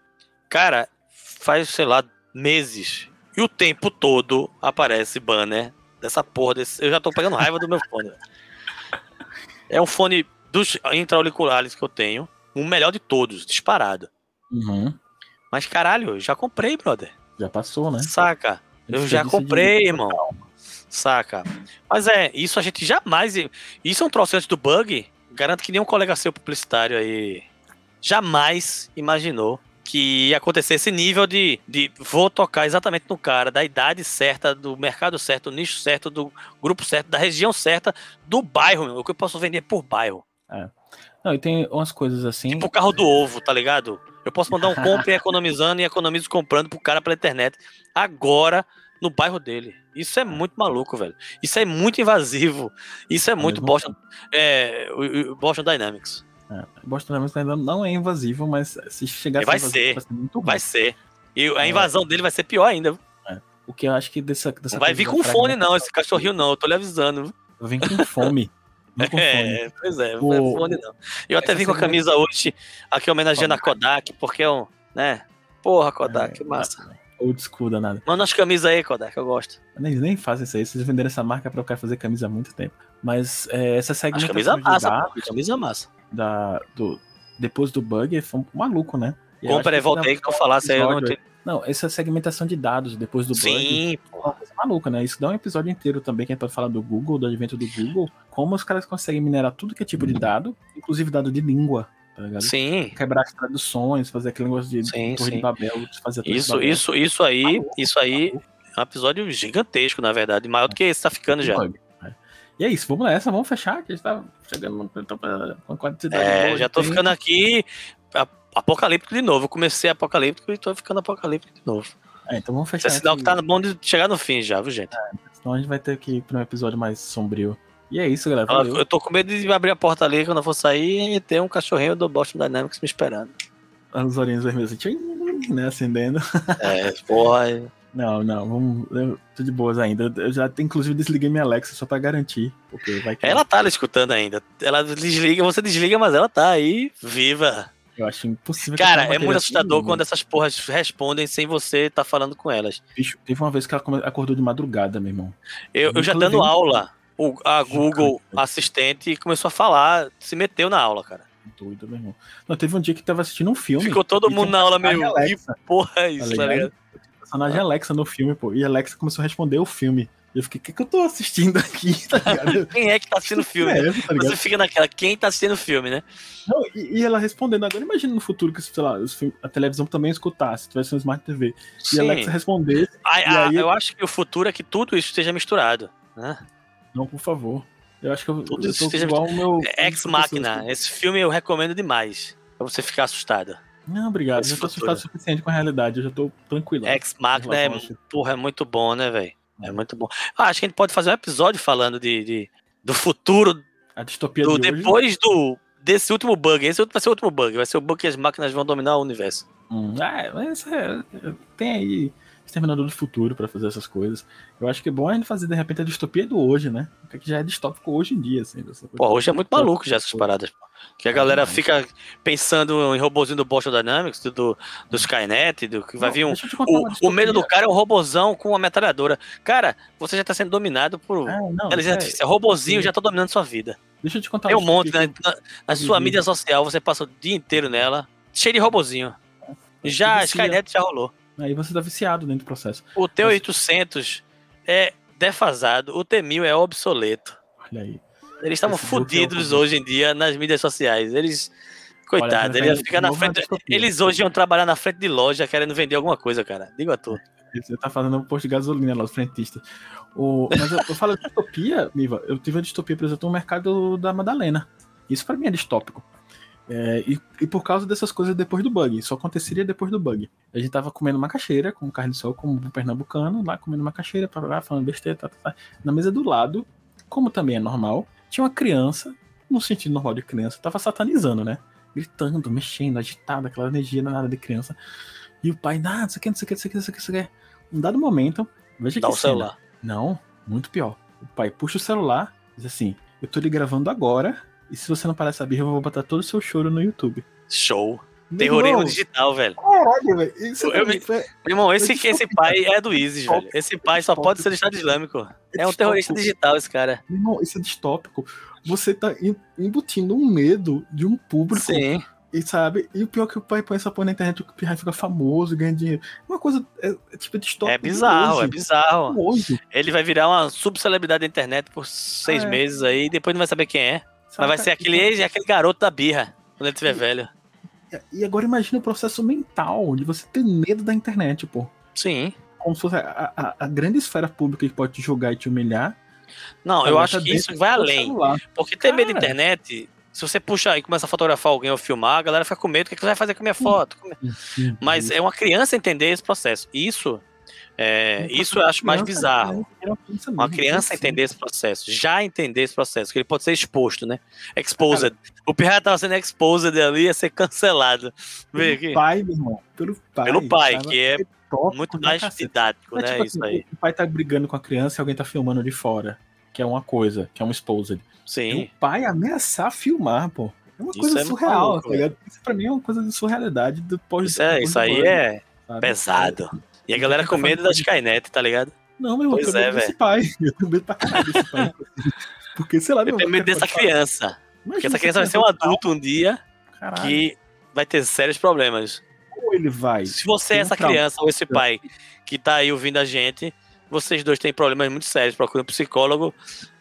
Cara, faz, sei lá, meses. E o tempo todo aparece banner dessa porra. Desse... Eu já tô pegando raiva do meu fone. É um fone dos intra-auriculares que eu tenho. O melhor de todos, disparado. Uhum. Mas, caralho, eu já comprei, brother. Já passou, né? Saca. Eu, eu já comprei, de... irmão. Calma. Saca. Mas é, isso a gente jamais... Isso é um troço antes do bug. Garanto que nenhum colega seu publicitário aí... jamais imaginou que ia acontecer esse nível de, de vou tocar exatamente no cara, da idade certa, do mercado certo, do nicho certo, do grupo certo, da região certa, do bairro, o que eu posso vender por bairro. É. Não, e tem umas coisas assim... Tipo o carro do ovo, tá ligado? Eu posso mandar um compre economizando e economizo comprando pro cara pela internet, agora, no bairro dele. Isso é muito maluco, velho. Isso é muito invasivo. Isso é muito Boston, é, Boston Dynamics. É, Boston Dynamics ainda não é invasivo, mas se chegar a ser, vai ser, vai ser muito ruim. Vai ser. E a invasão é. dele vai ser pior ainda. É. O que eu acho que dessa, dessa não vai vir com fome não, esse cachorrinho não, eu tô lhe avisando. Vai vir com fome. Vim com é, fome. Pois é, não é fome não. Eu é, até vim com a camisa vai... hoje, aqui homenageando a Kodak, porque é um, né? Porra, Kodak, é, massa. É. Old school danado. Manda as camisas aí, Kodak, eu gosto. Eles nem fazem isso aí, vocês venderam essa marca pra eu quero fazer camisa há muito tempo. Mas é, essa segmentação camisa de massa, dados... Pô, camisa massa. Da, do, depois do bug, foi um maluco, né? E compra, voltei que eu falasse aí. Não, te... não, essa segmentação de dados depois do Sim, bug pô. é uma coisa maluca, né? Isso dá um episódio inteiro também, que a gente pode falar do Google, do advento do Google, como os caras conseguem minerar tudo que é tipo de dado, inclusive dado de língua. Tá sim. Quebrar as traduções, fazer aquele negócio de sim, torre sim. de Babel, fazer a torre isso, de Babel. Isso, isso aí, maluco, isso aí maluco. É um episódio gigantesco, na verdade, maior do que esse tá ficando já. Bug. E é isso, vamos nessa, vamos fechar, que a gente tá chegando com quantidade. É, já tô ficando aqui apocalíptico de novo. Eu comecei apocalíptico e tô ficando apocalíptico de novo. É, então vamos fechar. Esse sinal que tá bom de chegar no fim já, viu, gente? É, senão a gente vai ter que ir pra um episódio mais sombrio. E é isso, galera. Valeu. Eu tô com medo de abrir a porta ali quando eu for sair e ter um cachorrinho do Boston Dynamics me esperando. Os olhinhos vermelhos assim, né, acendendo. É, porra. Não, não, vamos, eu tô de boas ainda. Eu já, inclusive, desliguei minha Alexa só pra garantir. Porque vai que... Ela tá lá escutando ainda. Ela desliga, você desliga, mas ela tá aí, viva. Eu acho impossível. Cara, é muito assustador assim, quando essas porras respondem sem você estar tá falando com elas. Bicho, teve uma vez que ela acordou de madrugada, meu irmão. Eu, eu, eu já dando aula, o, a Google cara, assistente começou a falar, se meteu na aula, cara. Doido, meu irmão. Não, teve um dia que tava assistindo um filme. Ficou todo mundo na aula meio. Alexa. Porra, isso, tá ligado? Personagem Alexa no filme, pô. E Alexa começou a responder o filme. E eu fiquei, o que, que eu tô assistindo aqui? Tá ligado? Quem é que tá assistindo o filme? É, né? Tá, você fica naquela, quem tá assistindo o filme, né? Não, e, e ela respondendo. Agora imagina no futuro que, sei lá, os filmes, a televisão também escutasse, tivesse um Smart T V. Sim. E a Alexa responder. A, e a, aí... Eu acho que o futuro é que tudo isso esteja misturado, né? Não, por favor. Eu acho que eu, tudo eu isso esteja igual ao meu... Ex Machina. Esse filme eu recomendo demais. Pra você ficar assustado. Não, obrigado. Esse eu já tô assustado o suficiente com a realidade. Eu já tô tranquilo. Ex Machina é, porra, é muito bom, né, velho? É muito bom. Ah, acho que a gente pode fazer um episódio falando de, de, do futuro. A distopia do, de hoje. Depois do, desse último bug. Esse vai ser o último bug. Vai ser o bug que as máquinas vão dominar o universo. Hum, ah, mas é, tem aí Exterminador do Futuro pra fazer essas coisas. Eu acho que é bom a gente fazer, de repente, a distopia do hoje, né? Porque já é distópico hoje em dia, assim. Pô, hoje é muito maluco já essas paradas. Que a galera fica pensando em robozinho do Boston Dynamics, do, do, do Skynet, do que vai vir um... O, o medo do cara é um robozão com uma metralhadora. Cara, você já tá sendo dominado por... Ah, não, é, robozinho já tá dominando sua vida. Deixa eu te contar. É um monte, né? Na, na sua mídia social, você passa o dia inteiro nela, cheio de robozinho. Já, a Skynet já rolou. Aí você tá viciado dentro do processo. O T oitocentos é defasado, o T mil é obsoleto. Olha aí. Eles estavam fodidos é hoje em dia nas mídias sociais. Eles, coitado, eles iam ficar na frente. Eles hoje iam trabalhar na frente de loja querendo vender alguma coisa, cara. Digo a tu. Você tá fazendo um posto de gasolina lá, os frentistas. O... Mas eu, eu falo de distopia, Miva. Eu tive uma distopia, por exemplo, no mercado da Madalena. Isso pra mim é distópico. É, e, e por causa dessas coisas depois do bug, isso aconteceria depois do bug. A gente tava comendo macaxeira com carne de sol, como um pernambucano, lá comendo macaxeira, pra lá, falando besteira, tá, tá, tá. Na mesa do lado, como também é normal, tinha uma criança, no sentido normal de criança, tava satanizando, né? Gritando, mexendo, agitada, aquela energia na nada de criança. E o pai, ah, não sei o que, não sei o que, não sei o que, não sei o que, não sei o que. Um dado momento, veja que cena. Não, muito pior. O pai puxa o celular, diz assim: eu tô lhe gravando agora. E se você não parar essa birra, eu vou botar todo o seu choro no YouTube. Show. Terrorismo digital, velho. Caralho, velho. Irmão, esse, esse pai é do ISIS, velho. Esse pai só pode ser do Estado Islâmico. É um terrorista digital, esse cara. Irmão, isso é distópico. Você tá embutindo um medo de um público. Sim. E sabe? E o pior é que o pai põe essa porra na internet, o pai fica famoso, ganha dinheiro. Uma coisa, é, é tipo distópico. É bizarro, hoje, é bizarro. Hoje. Ele vai virar uma subcelebridade da internet por seis é. meses aí, e depois não vai saber quem é. Mas vai ser aquele ex e aquele garoto da birra, quando ele estiver velho. E agora imagina o processo mental de você ter medo da internet, pô. Sim. Como se fosse a, a, a grande esfera pública que pode te julgar e te humilhar. Não, eu acho que isso vai além. Celular. Porque ter medo da internet, se você puxa e começa a fotografar alguém ou filmar, a galera fica com medo, o que, é que você vai fazer com a minha foto? Mas é uma criança entender esse processo. Isso... É, isso eu acho mais bizarro. Uma criança entender esse processo, já entender esse processo, que ele pode ser exposto, né? Exposed. O pirata tava sendo exposed ali, ia ser cancelado. Vê aqui. Pelo pai, meu irmão. Pelo pai. Pelo pai, que é muito mais didático, né? Isso aí. O pai tá brigando com a criança e alguém tá filmando de fora, que é uma coisa, que é um exposed. Sim. O pai ameaçar filmar, pô. É uma coisa surreal, tá ligado? Isso pra mim é uma coisa de surrealidade do pós-história. É, isso aí é pesado. E a galera com medo da Skynet, tá ligado? Não, meu irmão, eu tenho medo desse pai. Eu tenho medo pra caralho desse pai. Porque, sei lá, meu, eu tenho medo dessa criança. Porque essa criança vai ser um adulto um dia que vai ter sérios problemas. Ou ele vai. Se você é essa criança ou esse pai que tá aí ouvindo a gente, vocês dois têm problemas muito sérios. Procura um psicólogo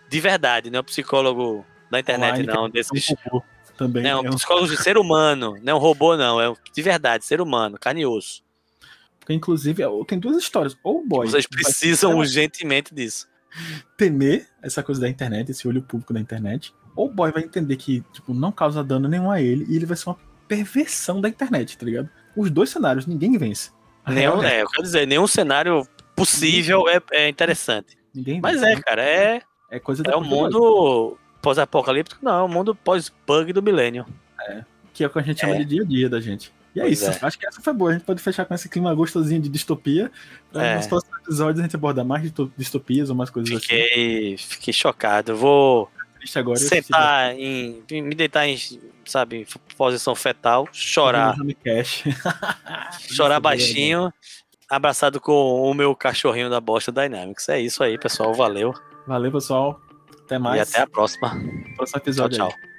de verdade, não é um psicólogo da internet, não. Desses... Também não, é um psicólogo de ser humano. Não é um robô, não. É de verdade, ser humano, carne e osso. Porque, inclusive, tem duas histórias. Ou o boy... Vocês precisam urgentemente disso. Temer essa coisa da internet, esse olho público da internet. Ou o boy vai entender que, tipo, não causa dano nenhum a ele e ele vai ser uma perversão da internet, tá ligado? Os dois cenários, ninguém vence. Nenhum, é, eu quero dizer, nenhum cenário possível é, é interessante. Ninguém vence. Mas é, cara, é... É coisa da É o mundo pós-apocalíptico, não. É o mundo pós-bug do milênio. É, que é o que a gente é. chama de dia a dia da gente. E é pois isso, é. acho que essa foi boa, a gente pode fechar com esse clima gostosinho de distopia, pra é. nos próximos episódios a gente abordar mais distopias ou mais coisas fiquei, assim. Fiquei chocado, eu vou triste agora. Sentar em, me deitar em, sabe, posição fetal, chorar. Chorar baixinho, abraçado com o meu cachorrinho da Boston Dynamics. É isso aí, pessoal. Valeu. Valeu, pessoal. Até mais. E até a próxima. Próximo episódio. Tchau, tchau. Aí.